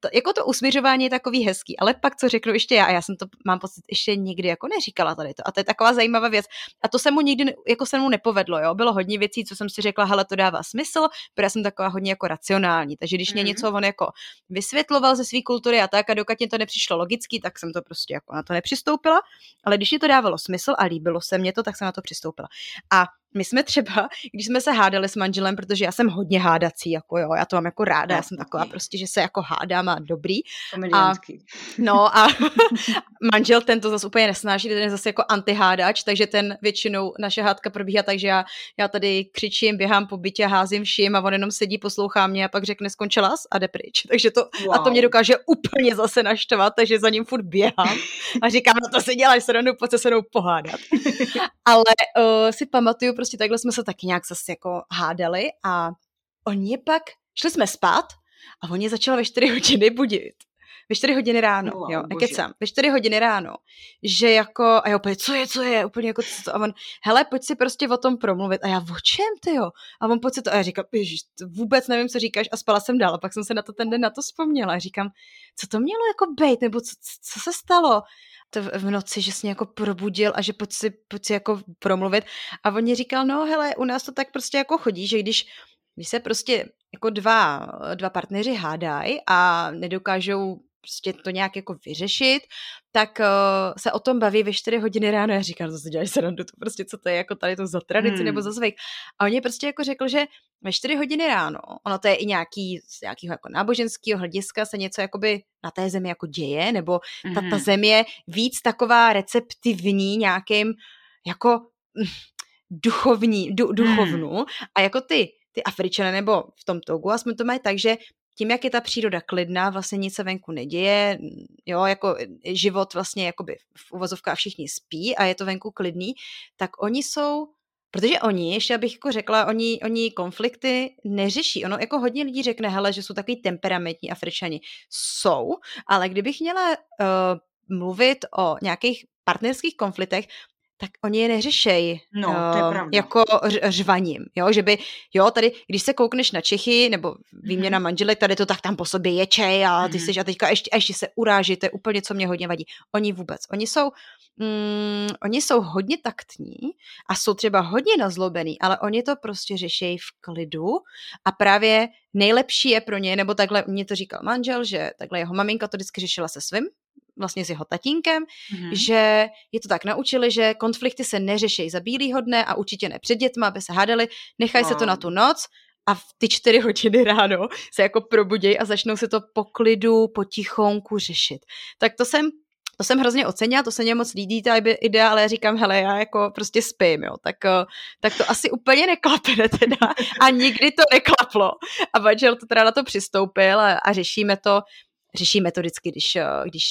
to, jako to usměřování je takový hezký, ale pak co řeknu ještě já, a já jsem to, mám pocit, ještě nikdy jako neříkala tady to. A to je taková zajímavá věc. A to se mu nikdy, jako se mu nepovedlo, jo. Bylo hodně věcí, co jsem si řekla, hele, to dává smysl, protože já jsem taková hodně jako racionální. Takže když mm-hmm. mě něco on jako vysvětloval ze své kultury a tak, a dokud mě to nepřišlo logicky, tak jsem to prostě jako na to nepřistoupila. Ale když mi to dávalo smysl a líbilo se mě to, tak jsem na to přistoupila. A my jsme třeba, když jsme se hádali s manželem, protože já jsem hodně hádací, jako jo, já to mám jako ráda, já jsem taková prostě, že se jako hádám a dobrý. A, no a manžel ten to zase úplně nesnáší, ten je zase jako antihádač, takže ten většinou naše hádka probíhá, takže já, já tady křičím, běhám po bytě, házím vším a on jenom sedí, poslouchá mě a pak řekne skončila jsi a jde pryč. Takže to, wow. A to mě dokáže úplně zase naštvat, takže za ním furt běhám a říkám, no to se děláš srandu, pojď se se mnou pohádat. Ale uh, si pamatuju, prostě takhle jsme se taky nějak zase jako hádali a oni pak, šli jsme spát a on je začal ve čtyři hodiny budit. Ve čtyři hodiny ráno, no, jo, nekecám. Ve čtyři hodiny ráno, že jako, a já úplně, co je, co je, úplně jako, co to, a on, hele, pojď si prostě o tom promluvit, a já, o čem, tyjo, a on pojď si to, a já říkám, ježiš, vůbec nevím, co říkáš, a spala jsem dál, a pak jsem se na to ten den na to vzpomněla, a říkám, co to mělo jako bejt, nebo co, co se stalo, to v noci, že jsi mě jako probudil a že pojď si, pojď si jako promluvit, a on mi říkal, no, hele, u nás to tak prostě jako chodí, že když když se prostě jako dva, dva partneři hádají a nedokážou prostě to nějak jako vyřešit, tak uh, se o tom baví ve čtyři hodiny ráno. Já říkám, co se děláš srandu, to prostě co to je, jako tady to za tradici hmm. nebo za zvyk. A on je prostě jako řekl, že ve čtyři hodiny ráno, ono to je i nějaký, z nějakého jako náboženského hlediska se něco jakoby na té zemi jako děje, nebo hmm. ta, ta země je víc taková receptivní nějakým jako duchovní, du, duchovnu hmm. a jako ty ty Afričané nebo v tom Togu, a jsme to mají tak, že tím, jak je ta příroda klidná, vlastně nic se venku neděje, jo, jako život vlastně jakoby v uvozovkách všichni spí a je to venku klidný, tak oni jsou, protože oni, ještě abych jako řekla, oni, oni konflikty neřeší. Ono jako hodně lidí řekne, hele, že jsou takový temperamentní Afričani. Jsou, ale kdybych měla uh, mluvit o nějakých partnerských konfliktech, tak oni je neřešejí no, uh, jako řvaním, jo, že by, jo, tady, když se koukneš na Čechy, nebo výměna mm-hmm. manželek, tady to tak tam po sobě ječej a ty mm-hmm. jsi, a teďka ještě, ještě se uráží, to je úplně, co mě hodně vadí. Oni vůbec, oni jsou, mm, oni jsou hodně taktní a jsou třeba hodně nazlobený, ale oni to prostě řešejí v klidu a právě nejlepší je pro ně, nebo takhle, mě to říkal manžel, že takhle jeho maminka to vždycky řešila se svým, vlastně s jeho tatínkem, mm-hmm. že je to tak naučili, že konflikty se neřeší za bílýho dne a určitě ne před dětma, aby se hádali, nechají wow. se to na tu noc a v ty čtyři hodiny ráno se jako probudějí a začnou se to poklidu, potichonku řešit. Tak to jsem To jsem hrozně ocenila, to se mě moc líbí ta idea, ale já říkám, hele, já jako prostě spím, jo, tak, tak to asi úplně neklapne teda a nikdy to neklaplo. A manžel to teda na to přistoupil a, a řešíme to, řešíme to vždycky, když, když,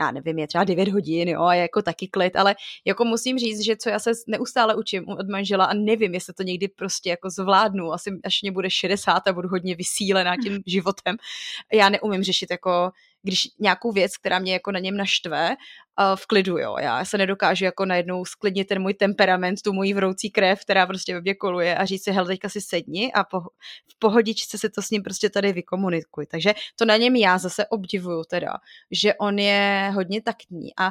já nevím, je třeba devět hodin, jo, a je jako taky klid, ale jako musím říct, že co já se neustále učím od manžela a nevím, jestli to někdy prostě jako zvládnu, asi až mě bude šedesát a budu hodně vysílená tím životem. Já neumím řešit jako když nějakou věc, která mě jako na něm naštve, v klidu, jo. Já se nedokážu jako najednou sklidnit ten můj temperament, tu moji vroucí krev, která prostě ve mě koluje a říct si, hele, teďka si sedni a po, v pohodičce se to s ním prostě tady vykomunikuj. Takže to na něm já zase obdivuju teda, že on je hodně taktní. A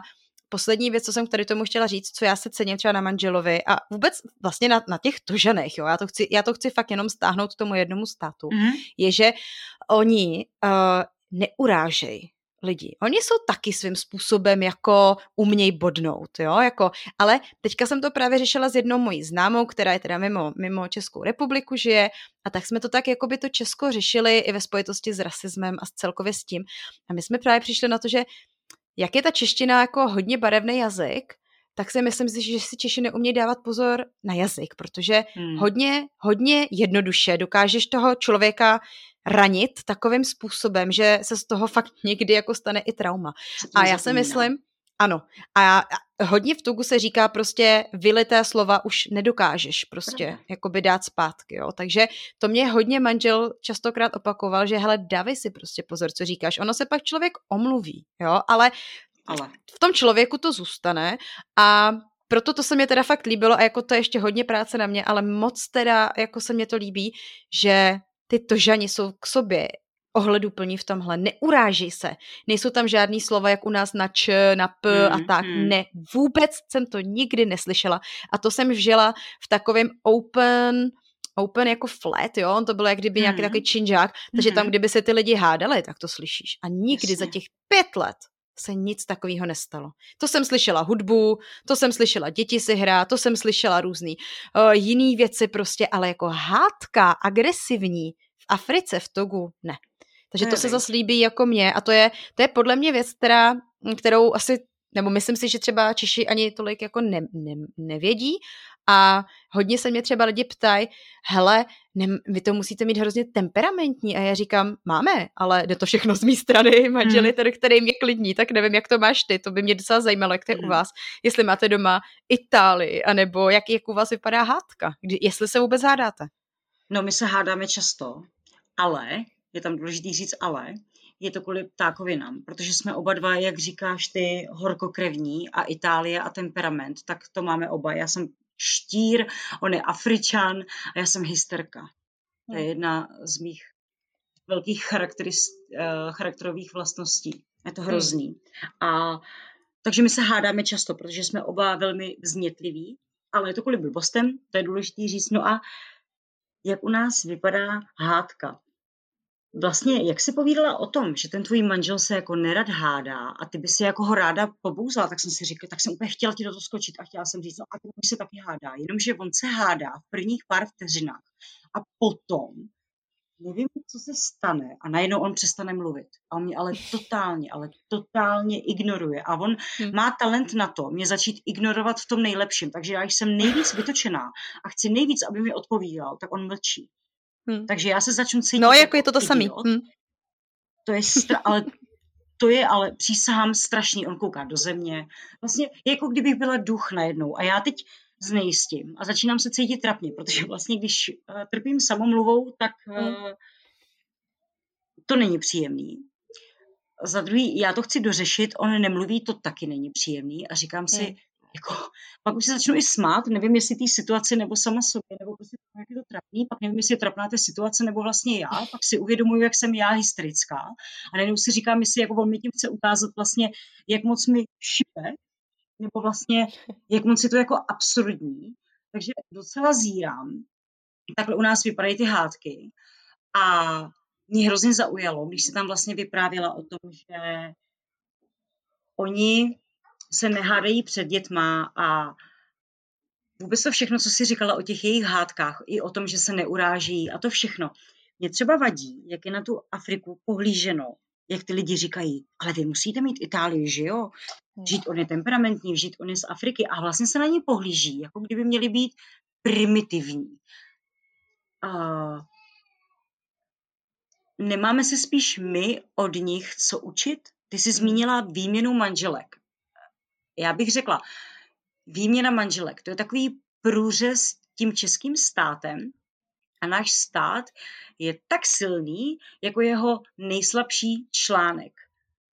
poslední věc, co jsem k tady tomu chtěla říct, co já se cením třeba na manželovi a vůbec vlastně na, na těch toženech, jo, já to, chci, já to chci fakt jenom stáhnout k tomu jednomu státu, mm-hmm. je, že oni uh, neurážej lidi. Oni jsou taky svým způsobem jako uměj bodnout, jo, jako, ale teďka jsem to právě řešila s jednou mojí známou, která je teda mimo, mimo Českou republiku žije a tak jsme to tak, jako by to Česko řešili i ve spojitosti s rasismem a celkově s tím. A my jsme právě přišli na to, že jak je ta čeština jako hodně barevný jazyk, tak si myslím, že si Češi neumějí dávat pozor na jazyk, protože hmm. hodně, hodně jednoduše dokážeš toho člověka ranit takovým způsobem, že se z toho fakt někdy jako stane i trauma. A já si myslím, ano, a já, hodně v Togu se říká prostě vylité slova už nedokážeš prostě jakoby dát zpátky, jo. Takže to mě hodně manžel častokrát opakoval, že hele, dávej si prostě pozor, co říkáš. Ono se pak člověk omluví, jo, ale Ale. v tom člověku to zůstane a proto to se mě teda fakt líbilo a jako to je ještě hodně práce na mě, ale moc teda jako se mě to líbí, že ty tožani jsou k sobě ohleduplní v tomhle, neurážej se, nejsou tam žádný slova, jak u nás na č, na p mm, a tak, mm. ne, vůbec jsem to nikdy neslyšela a to jsem žila v takovém open open jako flat, jo, on to bylo jak kdyby nějaký mm. takový činžák, takže mm. tam, kdyby se ty lidi hádali, tak to slyšíš a nikdy Jasně. za těch pět let se nic takového nestalo. To jsem slyšela hudbu, to jsem slyšela děti si hrát, to jsem slyšela různý uh, jiný věci prostě, ale jako hádka, agresivní v Africe, v Togu, ne. Takže to se zas líbí jako mě a to je, to je podle mě věc, která, kterou asi, nebo myslím si, že třeba Češi ani tolik jako ne, ne, nevědí a hodně se mě třeba lidi ptají, hele, ne, vy to musíte mít hrozně temperamentní a já říkám, máme, ale jde to všechno z mý strany, manžel je ten, který mě klidní, tak nevím, jak to máš ty, to by mě docela zajímalo, jak to je u vás, jestli máte doma Itálii, anebo jak, jak u vás vypadá hádka, kdy, jestli se vůbec hádáte. No my se hádáme často, ale, je tam důležitý říct ale, je to kvůli ptákovinám, protože jsme oba dva, jak říkáš ty, horkokrevní a Itálie a temperament, tak to máme oba. Já jsem štír, on je Afričan a já jsem hysterka. To je jedna z mých velkých charakterových vlastností. Je to hrozný. A, takže my se hádáme často, protože jsme oba velmi vznětliví, ale je to kvůli blbostem, to je důležitý říct. No a jak u nás vypadá hádka? Vlastně, jak jsi povídala o tom, že ten tvůj manžel se jako nerad hádá a ty by si jako ho ráda pobouzala, tak jsem si říkala, tak jsem úplně chtěla ti do toho skočit a chtěla jsem říct, no a ten se taky hádá, jenomže on se hádá v prvních pár vteřinách a potom nevím, co se stane a najednou on přestane mluvit a on mě ale totálně, ale totálně ignoruje a on hmm. má talent na to mě začít ignorovat v tom nejlepším, takže já jsem nejvíc vytočená a chci nejvíc, aby mi odpovídal, tak on mlčí. Hmm. Takže já se začnu cítit. No, jako je to to samý. Hmm. To je, stra- ale, to je, ale přísahám strašný, on kouká do země. Vlastně jako kdybych byla duch najednou a já teď znejistím a začínám se cítit trapně, protože vlastně když uh, trpím samomluvou, tak uh, to není příjemný. Za druhý, já to chci dořešit, on nemluví, to taky není příjemný a říkám si, hmm. jako, pak už se začnu i smát, nevím, jestli té situaci nebo sama sobě, nebo prostě nějaké to trapný, pak nevím, jestli je trapná té situace, nebo vlastně já, pak si uvědomuji, jak jsem já hysterická a najednou si říkám, jestli jako on mi tím chce ukázat vlastně, jak moc mi šipe, nebo vlastně, jak moc je to jako absurdní, takže docela zírám, takhle u nás vypadají ty hádky a mě hrozně zaujalo, když se tam vlastně vyprávěla o tom, že oni se nehádají před dětma a vůbec to všechno, co jsi říkala o těch jejich hádkách, i o tom, že se neuráží a to všechno. Mě třeba vadí, jak je na tu Afriku pohlíženo, jak ty lidi říkají, ale vy musíte mít Itálii, že jo? Žít on je temperamentní, žít on je z Afriky a vlastně se na ně pohlíží, jako kdyby měli být primitivní. Uh, nemáme se spíš my od nich co učit? Ty jsi zmínila výměnu manželek. Já bych řekla, výměna manželek, to je takový průřez tím českým státem a náš stát je tak silný, jako jeho nejslabší článek.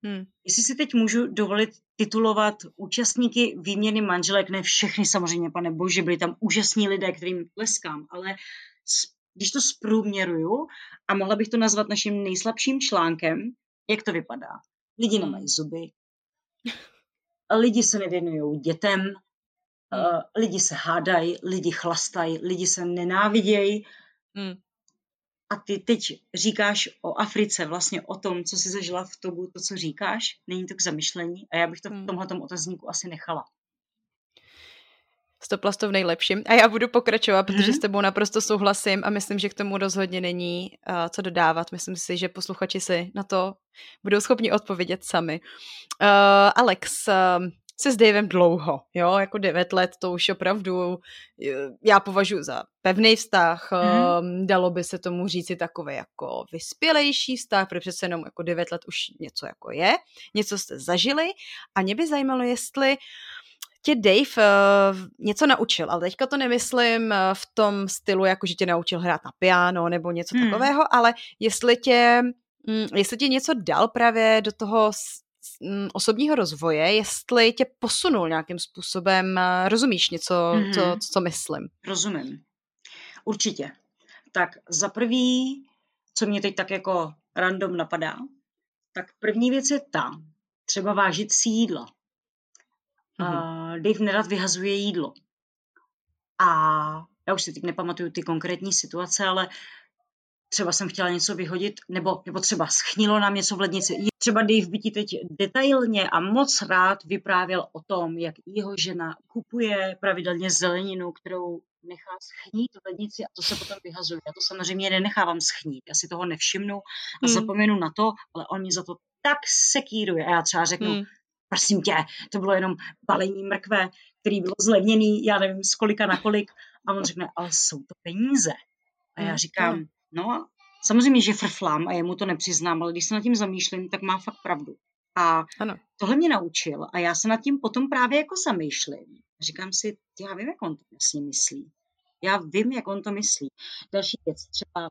Hmm. Jestli si teď můžu dovolit titulovat účastníky výměny manželek, ne všechny samozřejmě, pane bože, byli tam úžasní lidé, kterým tleskám, ale když to zprůměruju a mohla bych to nazvat naším nejslabším článkem, jak to vypadá? Lidi nemají zuby, lidi se nevěnují dětem, hmm. lidi se hádají, lidi chlastají, lidi se nenávidějí. Hmm. A ty teď říkáš o Africe, vlastně o tom, co jsi zažila v Togu, to, co říkáš, není to k zamyšlení a já bych to v tomhletom otazníku asi nechala. Stoplasto v nejlepším. A já budu pokračovat, protože s tebou naprosto souhlasím a myslím, že k tomu rozhodně není uh, co dodávat. Myslím si, že posluchači si na to budou schopni odpovědět sami. Uh, Alex, uh, jsi s Davem dlouho, jo, jako devět let, to už opravdu já považuji za pevný vztah, hmm. dalo by se tomu říci takový jako vyspělejší vztah, protože přece jenom jako devět let už něco jako je, něco jste zažili a mě by zajímalo, jestli tě Dave uh, něco naučil, ale teďka to nemyslím uh, v tom stylu, jako že tě naučil hrát na piano nebo něco hmm. takového, ale jestli tě, um, jestli tě něco dal právě do toho osobního rozvoje, jestli tě posunul nějakým způsobem, rozumíš něco, mm-hmm. co, co myslím? Rozumím. Určitě. Tak za prvý, co mě teď tak jako random napadá, tak první věc je ta, třeba vážit si jídlo. Mm-hmm. Dave nerad vyhazuje jídlo. A já už si teď nepamatuju ty konkrétní situace, ale třeba jsem chtěla něco vyhodit, nebo, nebo třeba schnilo nám něco v lednici. Třeba Dave by ti teď detailně a moc rád vyprávěl o tom, jak jeho žena kupuje pravidelně zeleninu, kterou nechá schnít v lednici a to se potom vyhazuje. Já to samozřejmě nenechávám schnít, já si toho nevšimnu a mm. zapomenu na to, ale on mi za to tak sekíruje. A já třeba řeknu, mm. prosím tě, to bylo jenom balení mrkve, který bylo zlevněný, já nevím, z kolika na kolik. A on řekne, ale jsou to peníze. A já říkám, no a samozřejmě, že frflám a jemu to nepřiznám, ale když se nad tím zamýšlím, tak má fakt pravdu. A ano. Tohle mě naučil a já se nad tím potom právě jako zamýšlím. Říkám si, já vím, jak on to vlastně myslí. Já vím, jak on to myslí. Další věc, třeba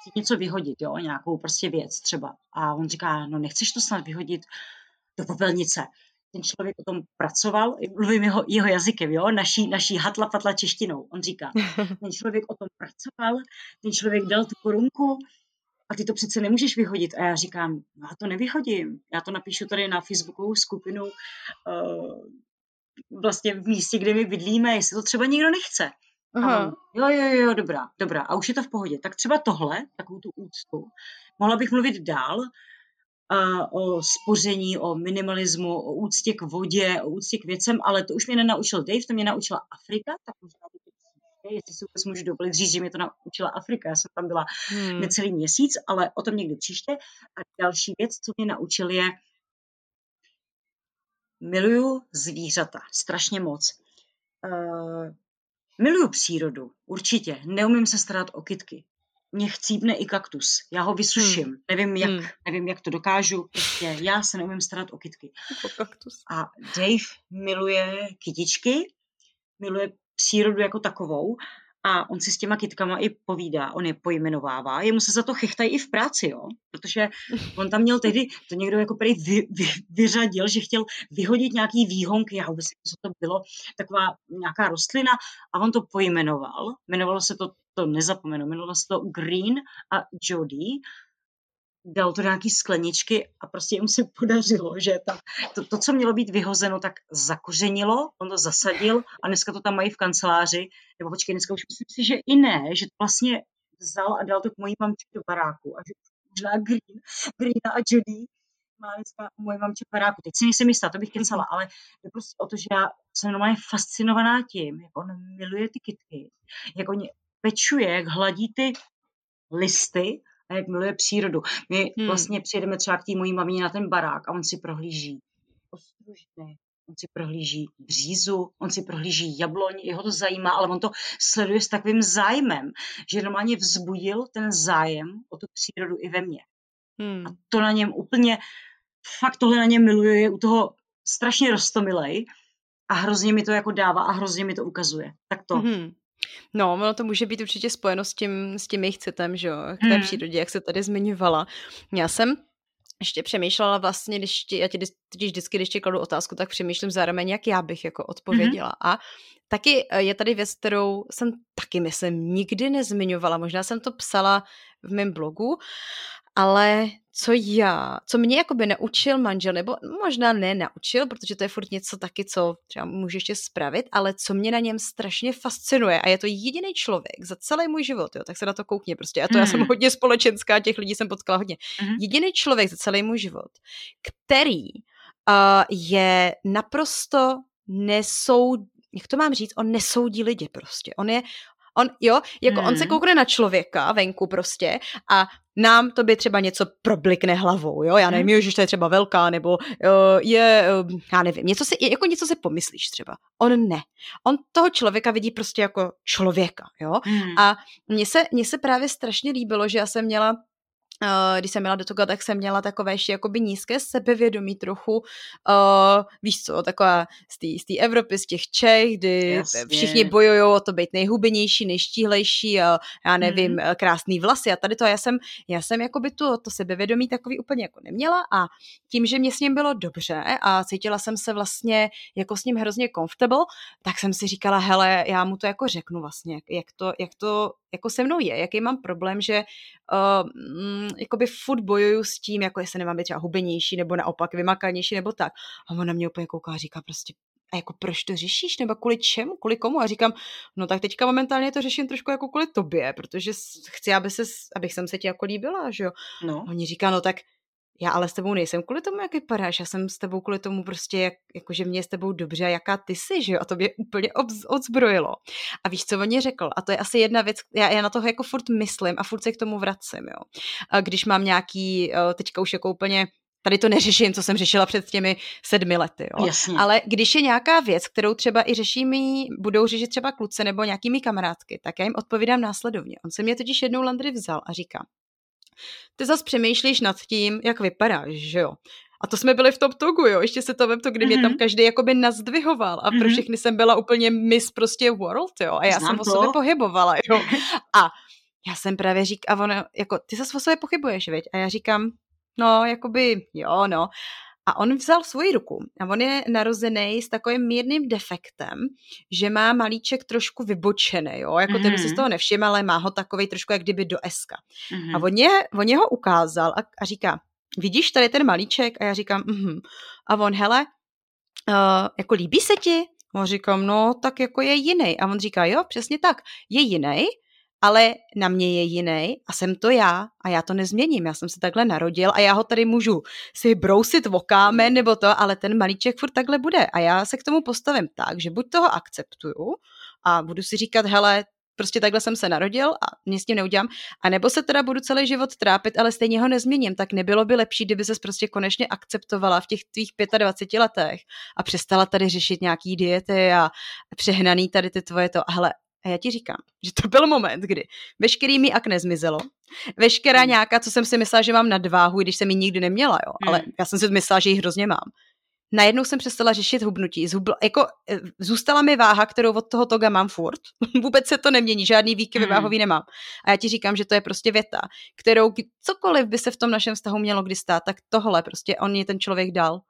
chci něco vyhodit, jo, nějakou prostě věc třeba. A on říká, no nechceš to snad vyhodit do popelnice. Ten člověk o tom pracoval, mluvím jeho, jeho jazykem, jo? Naší, naší hatla-patla češtinou. On říká, ten člověk o tom pracoval, ten člověk dal tu korunku a ty to přece nemůžeš vyhodit. A já říkám, já to nevyhodím. Já to napíšu tady na Facebookovou skupinu uh, vlastně v místě, kde my bydlíme, jestli to třeba někdo nechce. Aha. Jo, jo, jo, dobrá, dobrá. A už je to v pohodě. Tak třeba tohle, takovou tu úctu, mohla bych mluvit dál, o spoření, o minimalismu, o úctě k vodě, o úctě k věcem, ale to už mě nenaučil Dave, to mě naučila Afrika, tak možná to, jestli si vůbec můžu dovolit říct, že mě to naučila Afrika, já jsem tam byla hmm. necelý měsíc, ale o tom někdy příště. A další věc, co mě naučil je, miluju zvířata, strašně moc. Uh, miluju přírodu, určitě, neumím se starat o kytky. Mě chcípne i kaktus. Já ho vysuším. Hmm. Nevím, jak, hmm. nevím, jak to dokážu. Prostě já se neumím starat o kytky. A Dave miluje kytičky, miluje přírodu jako takovou a on si s těma kytkama i povídá. On je pojmenovává. Jemu se za to chechtají i v práci, jo? Protože on tam měl tehdy, to někdo jako prý vy, vy, vyřadil, že chtěl vyhodit nějaký výhonky. Já vůbec nevím, co to bylo. Taková nějaká rostlina a on to pojmenoval. Jmenovalo se to to nezapomenu, jmenovalo se to Green a Jody, dal to nějaký skleničky a prostě jim se podařilo, že ta, to, to, co mělo být vyhozeno, tak zakořenilo, on to zasadil a dneska to tam mají v kanceláři, nebo počkej, dneska už myslím si, že i ne, že to vlastně vzal a dal to k mojí mamči do baráku a že možná Green, Green a Jody malá děcka u moje mamče v baráku. Teď si nejsem jistá, to bych kecala, ale je prostě o to, že já jsem normálně fascinovaná tím, jak on miluje ty kytky, jak on pečuje, jak hladí ty listy a jak miluje přírodu. My hmm. vlastně přijedeme třeba k té mojí mamině na ten barák a on si prohlíží ostružny, on si prohlíží břízu, on si prohlíží jabloň, jeho to zajímá, ale on to sleduje s takovým zájmem, že normálně vzbudil ten zájem o tu přírodu i ve mně. Hmm. A to na něm úplně, fakt tohle na něm miluje, je u toho strašně roztomilej a hrozně mi to jako dává a hrozně mi to ukazuje. Tak to. Hmm. No, ono to může být určitě spojeno s tím, s tím jejich citem, že jo, k té hmm. přírodě, jak se tady zmiňovala. Já jsem ještě přemýšlela vlastně, když ti, já ti totiž vždycky, když ti kladu otázku, tak přemýšlím zároveň, jak já bych jako odpověděla. Mm-hmm. A taky je tady věc, kterou jsem taky, myslím, nikdy nezmiňovala. Možná jsem to psala v mém blogu, ale co já, co mě jakoby naučil manžel, nebo možná ne naučil, protože to je furt něco taky, co třeba můžu ještě spravit, ale co mě na něm strašně fascinuje a je to jediný člověk za celý můj život, jo, tak se na to koukně prostě, a to mm. já jsem hodně společenská, těch lidí jsem potkala hodně, mm. jediný člověk za celý můj život, který uh, je naprosto nesoud, jak to mám říct, on nesoudí lidi prostě, on je On, jo, jako hmm. on se koukne na člověka venku prostě a nám to by třeba něco problikne hlavou, jo, já nevím, hmm. že to je třeba velká, nebo uh, je, uh, já nevím, něco si, jako něco si pomyslíš třeba, on ne, on toho člověka vidí prostě jako člověka, jo, hmm. a mně se, mně se právě strašně líbilo, že já jsem měla, když jsem měla do Toga, tak jsem měla takové ještě jakoby nízké sebevědomí trochu, uh, víš co, taková z té Evropy, z těch Čech, kdy Jasně. všichni bojují o to být nejhubenější, nejštíhlejší, a já nevím, mm. krásný vlasy a tady to. A já jsem, já jsem jakoby tu, to sebevědomí takový úplně jako neměla a tím, že mě s ním bylo dobře a cítila jsem se vlastně jako s ním hrozně comfortable, tak jsem si říkala, hele, já mu to jako řeknu vlastně, jak to, jak to jako se mnou je, jaký mám problém, že uh, jakoby furt bojuju s tím, jako jestli nemám být třeba hubenější, nebo naopak vymakanější, nebo tak. A ona mě úplně kouká a říká prostě, a jako proč to řešíš, nebo kvůli čemu, kvůli komu? A říkám, no tak teďka momentálně to řeším trošku jako kvůli tobě, protože chci, aby se, abych jsem se ti jako líbila, že jo. No. Oni říká, no tak já ale s tebou nejsem kvůli tomu, jak vypadáš, já jsem s tebou kvůli tomu prostě, jak, jako, že mě je s tebou dobře a jaká ty jsi, že jo, a to mě úplně obz, odzbrojilo. A víš, co on mě řekl, a to je asi jedna věc, já, já na toho jako furt myslím a furt se k tomu vracím, jo. A když mám nějaký, teďka už jako úplně, tady to neřeším, co jsem řešila před těmi sedmi lety, jo. Jasně. Ale když je nějaká věc, kterou třeba i řeší mi, budou řešit třeba kluce nebo nějakými kamarádky, tak já jim odpovídám následovně. On se mě totiž jednou Landry vzal a říká: Ty zas přemýšlíš nad tím, jak vypadáš, že jo? A to jsme byli v tom Togu, jo? Ještě se to vemto, kdy mm-hmm. mě tam každý jakoby nazdvihoval a pro všechny jsem byla úplně miss prostě world, jo? A já Znám jsem to. o sobě pohybovala, jo? A já jsem právě říkala, a ono, jako, ty zas o sobě pochybuješ, viď? A já říkám, no, jakoby, jo, no. A on vzal svoji ruku a on je narozený s takovým mírným defektem, že má malíček trošku vybočený, jo, jako mm-hmm. ten by si z toho nevšiml, ale má ho takovej trošku jak kdyby do eska. Mm-hmm. A on, je, on je ho ukázal a, a říká, vidíš, tady ten malíček? A já říkám, mhm. A on, hele, uh, jako líbí se ti? A on říkám, no, tak jako je jiný. A on říká, jo, přesně tak, je jiný, ale na mě je jiný a jsem to já a já to nezměním, já jsem se takhle narodil a já ho tady můžu si brousit o kámen nebo to, ale ten malíček furt takhle bude a já se k tomu postavím tak, že buď toho akceptuju a budu si říkat, hele, prostě takhle jsem se narodil a mě s tím neudělám, anebo se teda budu celý život trápit, ale stejně ho nezměním, tak nebylo by lepší, kdyby ses prostě konečně akceptovala v těch tvých dvaceti pěti letech a přestala tady řešit nějaký diety a přehnaný tady ty tvoje to, hele. A já ti říkám, že to byl moment, kdy veškerý mi akné zmizelo, veškerá nějaká, co jsem si myslela, že mám nadváhu, když jsem ji nikdy neměla, jo, ale já jsem si myslela, že ji hrozně mám. Najednou jsem přestala řešit hubnutí, Zhubl, jako zůstala mi váha, kterou od toho Toga mám furt, vůbec se to nemění, žádný výkyvy hmm. váhový nemám. A já ti říkám, že to je prostě věta, kterou cokoliv by se v tom našem vztahu mělo kdy stát, tak tohle prostě on je ten člověk dal.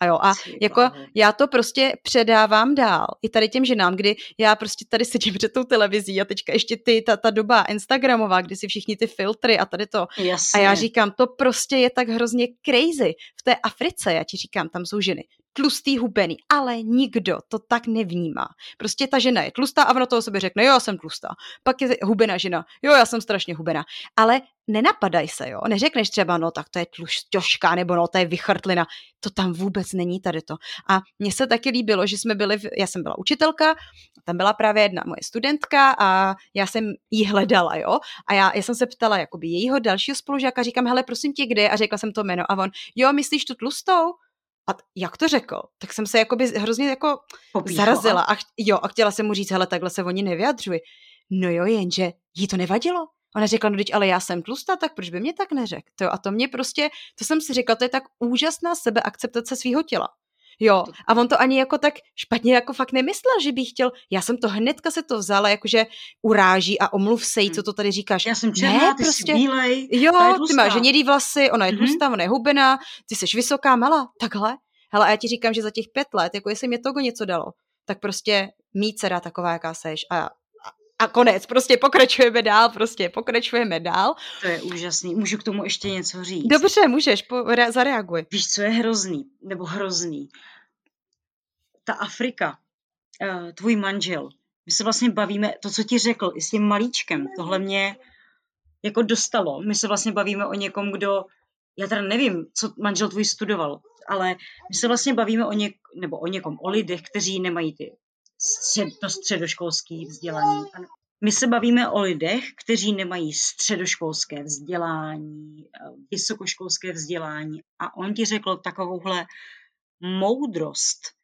A jo, a jako já to prostě předávám dál. I tady těm ženám, kdy já prostě tady sedím před tou televizí a teďka ještě ty, ta, ta doba instagramová, kdy si všichni ty filtry a tady to. Jasně. A já říkám, to prostě je tak hrozně crazy. V té Africe, já ti říkám, tam jsou ženy tlustý hubený, ale nikdo to tak nevnímá. Prostě ta žena je tlustá a ona toho sobě řekne, jo, já jsem tlustá. Pak je hubená žena, jo, já jsem strašně hubená. Ale nenapadaj se, jo, neřekneš třeba, no tak to je tlušťoška, nebo no to je vychrtlina. To tam vůbec není tady to. A mně se taky líbilo, že jsme byli, v, já jsem byla učitelka, tam byla právě jedna moje studentka a já jsem jí hledala, jo. A já, já jsem se ptala jakoby jejího dalšího spolužáka, říkám, hele, prosím tě, kde je? A řekla jsem to jméno a on, jo, myslíš tu tlustou? A jak to řekl? Tak jsem se jakoby hrozně jako Popíšla. zarazila a, ch- jo, a chtěla jsem mu říct, hele, takhle se oni nevyjadřují. No jo, jenže jí to nevadilo. Ona řekla, no teď, ale já jsem tlustá, tak proč by mě tak neřekl? To jo, a to mě prostě, to jsem si říkala, to je tak úžasná sebeakceptace svýho těla. Jo, a on to ani jako tak špatně jako fakt nemyslel, že bych chtěl, já jsem to hnedka se to vzala, jakože uráží a omluv se jí, co to tady říkáš. Já jsem černá, ty prostě, jsi bílej, jo, ty máš hnědý vlasy, ona je mm-hmm. tlustá, ona je hubená, ty seš vysoká, malá, takhle. Hele, a já ti říkám, že za těch pět let, jako jestli mě Togo něco dalo, tak prostě mý dcera taková, jaká seš a A konec, prostě pokračujeme dál, prostě pokračujeme dál. To je úžasný, můžu k tomu ještě něco říct. Dobře, můžeš, po, re, zareaguj. Víš, co je hrozný, nebo hrozný? Ta Afrika, tvůj manžel, my se vlastně bavíme, to, co ti řekl, i s tím malíčkem, tohle mě jako dostalo. My se vlastně bavíme o někom, kdo, já teda nevím, co manžel tvůj studoval, ale my se vlastně bavíme o něk, nebo o někom, o lidech, kteří nemají ty Střed, to středoškolské vzdělání. My se bavíme o lidech, kteří nemají středoškolské vzdělání, vysokoškolské vzdělání a on ti řekl takovouhle moudrost,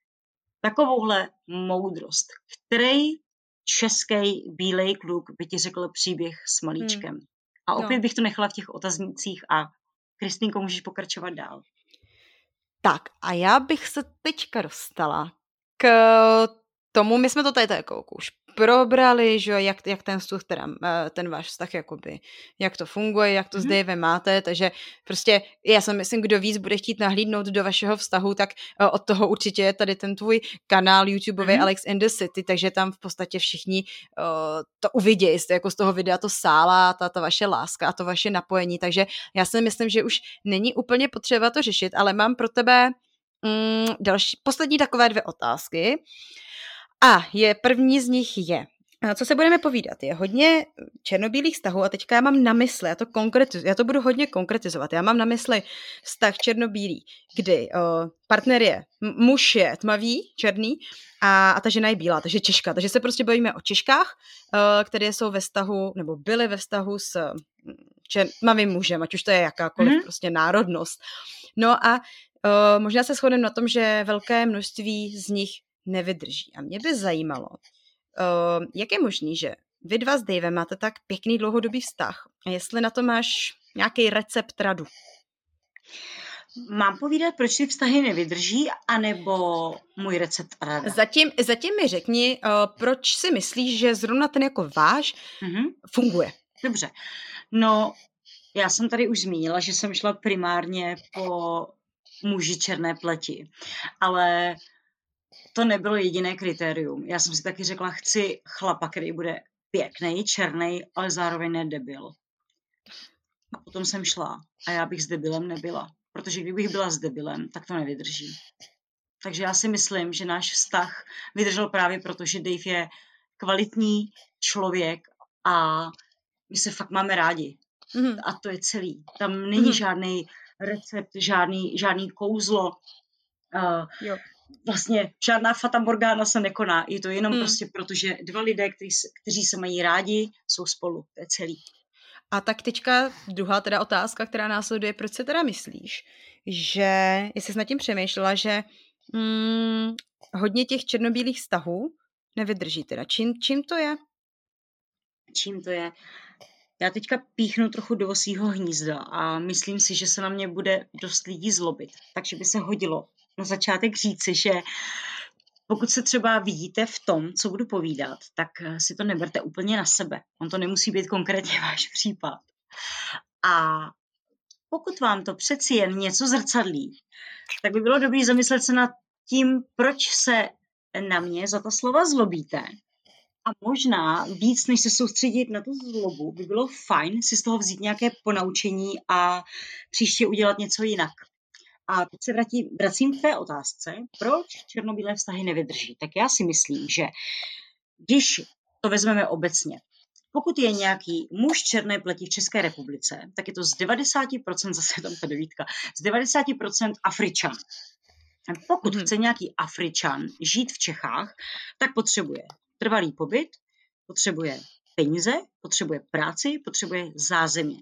takovouhle moudrost, který český bílej kluk by ti řekl příběh s malíčkem. Hmm. A opět no. bych to nechala v těch otaznících a Kristýnko, můžeš pokračovat dál. Tak a já bych se teďka dostala k tomu, my jsme to tady jako už probrali, že jak, jak ten vztah, teda, ten váš vztah, jakoby, jak to funguje, jak to mm-hmm. s Davem máte, takže prostě já si myslím, kdo víc bude chtít nahlídnout do vašeho vztahu, tak od toho určitě je tady ten tvůj kanál YouTubeový mm-hmm. Alex in the City, takže tam v podstatě všichni uh, to uvidějí, jste jako z toho videa to sála, ta, ta vaše láska a to vaše napojení, takže já si myslím, že už není úplně potřeba to řešit, ale mám pro tebe mm, další, poslední takové dvě otázky. A je, první z nich je, co se budeme povídat, je hodně černobílých vztahů a teďka já mám na mysli, já to, konkretiz, já to budu hodně konkretizovat, já mám na mysli vztah černobílý, kdy o, partner je, muž je tmavý, černý a, a ta žena je bílá, takže Češka, takže se prostě bavíme o Češkách, o, které jsou ve vztahu, nebo byly ve vztahu s čer, tmavým mužem, ať už to je jakákoliv mm-hmm. prostě národnost. No a o, možná se shodneme na tom, že velké množství z nich nevydrží. A mě by zajímalo, uh, jak je možný, že vy dva s Davem máte tak pěkný dlouhodobý vztah a jestli na to máš nějaký recept radu. Mám povídat, proč ty vztahy nevydrží, anebo můj recept rada? Zatím, zatím mi řekni, uh, proč si myslíš, že zrovna ten jako váš mm-hmm. funguje. Dobře. No, já jsem tady už zmínila, že jsem šla primárně po muži černé pleti, ale to nebylo jediné kritérium. Já jsem si taky řekla, chci chlapa, který bude pěkný, černý, ale zároveň nedebil. A potom jsem šla a já bych s debilem nebyla. Protože kdybych byla s debilem, tak to nevydrží. Takže já si myslím, že náš vztah vydržel právě proto, že Dave je kvalitní člověk a my se fakt máme rádi. Mm-hmm. A to je celý. Tam není mm-hmm. žádný recept, žádný, žádný kouzlo. Uh, jo. Vlastně žádná fata morgana se nekoná. Je to jenom hmm. prostě proto, že dva lidé, kteří, kteří se mají rádi, jsou spolu. To je celý. A tak teďka druhá teda otázka, která následuje. Proč se teda myslíš, že, jestli jsi nad tím přemýšlela, že hmm, hodně těch černobílých vztahů nevydrží teda. Čím, čím to je? Čím to je? Já teďka píchnu trochu do svýho hnízda a myslím si, že se na mě bude dost lidí zlobit. Takže by se hodilo na začátek říci, že pokud se třeba vidíte v tom, co budu povídat, tak si to neberte úplně na sebe. On to nemusí být konkrétně váš případ. A pokud vám to přeci jen něco zrcadlí, tak by bylo dobré zamyslet se nad tím, proč se na mě za ta slova zlobíte. A možná víc, než se soustředit na tu zlobu, by bylo fajn si z toho vzít nějaké ponaučení a příště udělat něco jinak. A teď se vrátím, vracím k té otázce, proč černobílé vztahy nevydrží. Tak já si myslím, že když to vezmeme obecně, pokud je nějaký muž černé pleti v České republice, tak je to z devadesát procent, zase tam ta devítka, z devadesát procent Afričan. Pokud chce nějaký Afričan žít v Čechách, tak potřebuje trvalý pobyt, potřebuje peníze, potřebuje práci, potřebuje zázemí.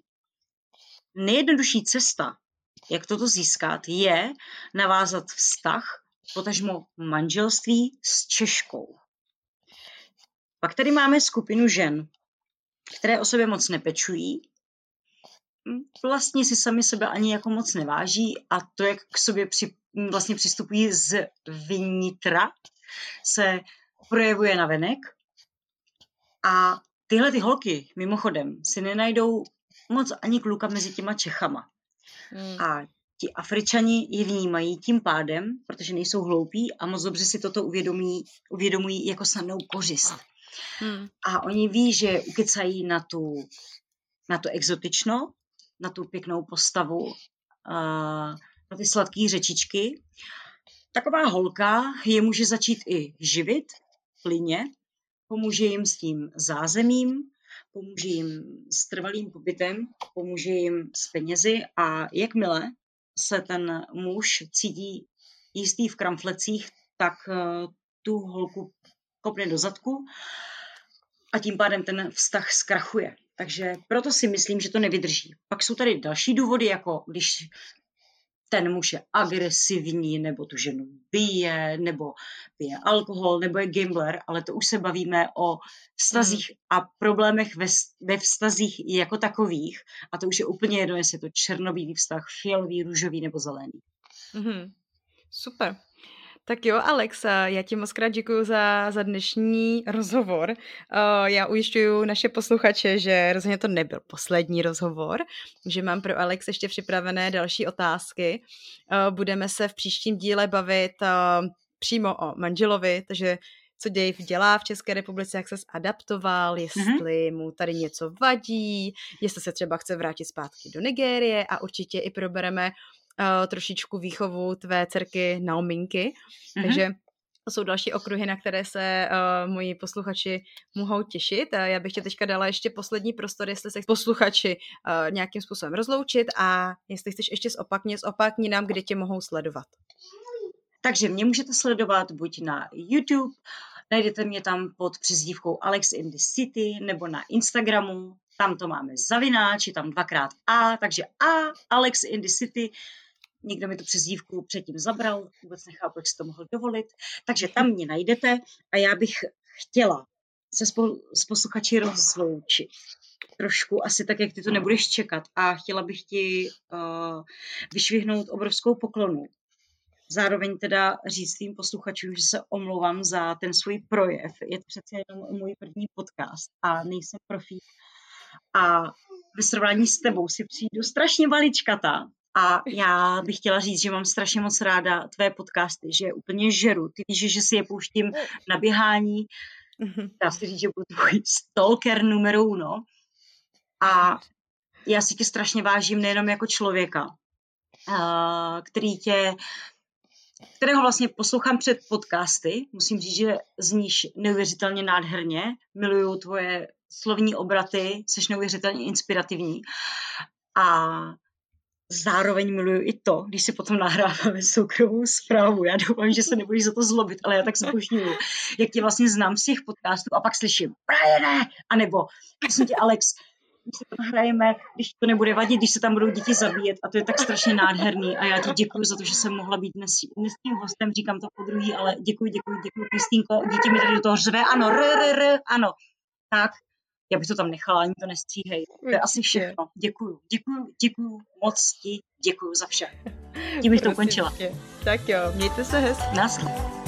Nejjednodušší cesta, jak toto získat, je navázat vztah, potažmo manželství s Češkou. Pak tady máme skupinu žen, které o sobě moc nepečují, vlastně si sami sebe ani jako moc neváží a to, jak k sobě při, vlastně přistupují z vnitra, se projevuje navenek. A tyhle ty holky, mimochodem, si nenajdou moc ani kluka mezi těma Čechama. Hmm. A ti Afričani je vnímají tím pádem, protože nejsou hloupí a moc dobře si toto uvědomí, uvědomují jako snadnou kořist. Hmm. A oni ví, že ukecají na tu, na tu exotično, na tu pěknou postavu, na ty sladké řečičky. Taková holka je může začít i živit plyně, pomůže jim s tím zázemím, pomůže jim s trvalým pobytem, pomůže jim s penězi a jakmile se ten muž cítí jistý v kramflecích, tak tu holku kopne do zadku a tím pádem ten vztah zkrachuje. Takže proto si myslím, že to nevydrží. Pak jsou tady další důvody, jako když ten muž je agresivní, nebo tu ženu bije, nebo pije alkohol, nebo je gambler, ale to už se bavíme o vztazích a problémech ve, ve vztazích jako takových. A to už je úplně jedno, jestli je to černobílý vztah, fialový, růžový nebo zelený. Mm-hmm. Super. Tak jo, Alex, já ti moc krát děkuju za, za dnešní rozhovor. Uh, já ujišťuju naše posluchače, že rozhodně to nebyl poslední rozhovor, že mám pro Alex ještě připravené další otázky. Uh, budeme se v příštím díle bavit uh, přímo o manželovi, takže co Dave dělá v České republice, jak se adaptoval, jestli mm-hmm. mu tady něco vadí, jestli se třeba chce vrátit zpátky do Nigérie a určitě i probereme trošičku výchovu tvé dcerky Naominky, uh-huh. takže to jsou další okruhy, na které se uh, moji posluchači mohou těšit. A já bych tě teďka dala ještě poslední prostor, jestli se posluchači uh, nějakým způsobem rozloučit a jestli chceš ještě zopakně, zopakni nám, kde tě mohou sledovat. Takže mě můžete sledovat buď na YouTube, najdete mě tam pod přezdívkou Alex in the City, nebo na Instagramu, tam to máme zavináč, je tam dvakrát A, takže A, Alex in the City. Nikdo mi tu přezdívku předtím zabral, vůbec nechápu, jak si to mohl dovolit. Takže tam mě najdete a já bych chtěla se spolu, s posluchači rozloučit. Trošku asi tak, jak ty to nebudeš čekat. A chtěla bych ti uh, vyšvihnout obrovskou poklonu. Zároveň teda říct svým posluchačům, že se omlouvám za ten svůj projev. Je to přece jenom můj první podcast a nejsem profík. A ve srovnání s tebou si přijdu strašně maličkatá a já bych chtěla říct, že mám strašně moc ráda tvé podcasty, že je úplně žeru. Ty víš, že si je pouštím na běhání. Já si říct, že budu tvůj stalker numero uno. A já si tě strašně vážím nejenom jako člověka, který tě, kterého vlastně poslouchám před podcasty. Musím říct, že zníš neuvěřitelně nádherně. Miluju tvoje slovní obraty, seš neuvěřitelně inspirativní a zároveň miluju i to, když si potom nahráváme soukromou zprávu. Já doufám, že se nebudeš za to zlobit, ale já tak zbožňuju, jak tě vlastně znám z těch podcastů a pak slyším Briane, anebo myslím tě Alex, když se tam hrajeme, když to nebude vadit, když se tam budou děti zabíjet a to je tak strašně nádherný a já ti děkuji za to, že jsem mohla být dnes, dnes tím hostem, říkám to po druhý, ale děkuji, děkuji, děkuji, Kristýnko, děti mi tady do toho řve, ano, r, r, r, ano, tak. Já bych to tam nechala, ani to nestříhej. To je asi všechno. Děkuju, děkuju, děkuju moc ti, děkuju za vše. Tím bych to ukončila. Tě. Tak jo, mějte se hezky. Naschle.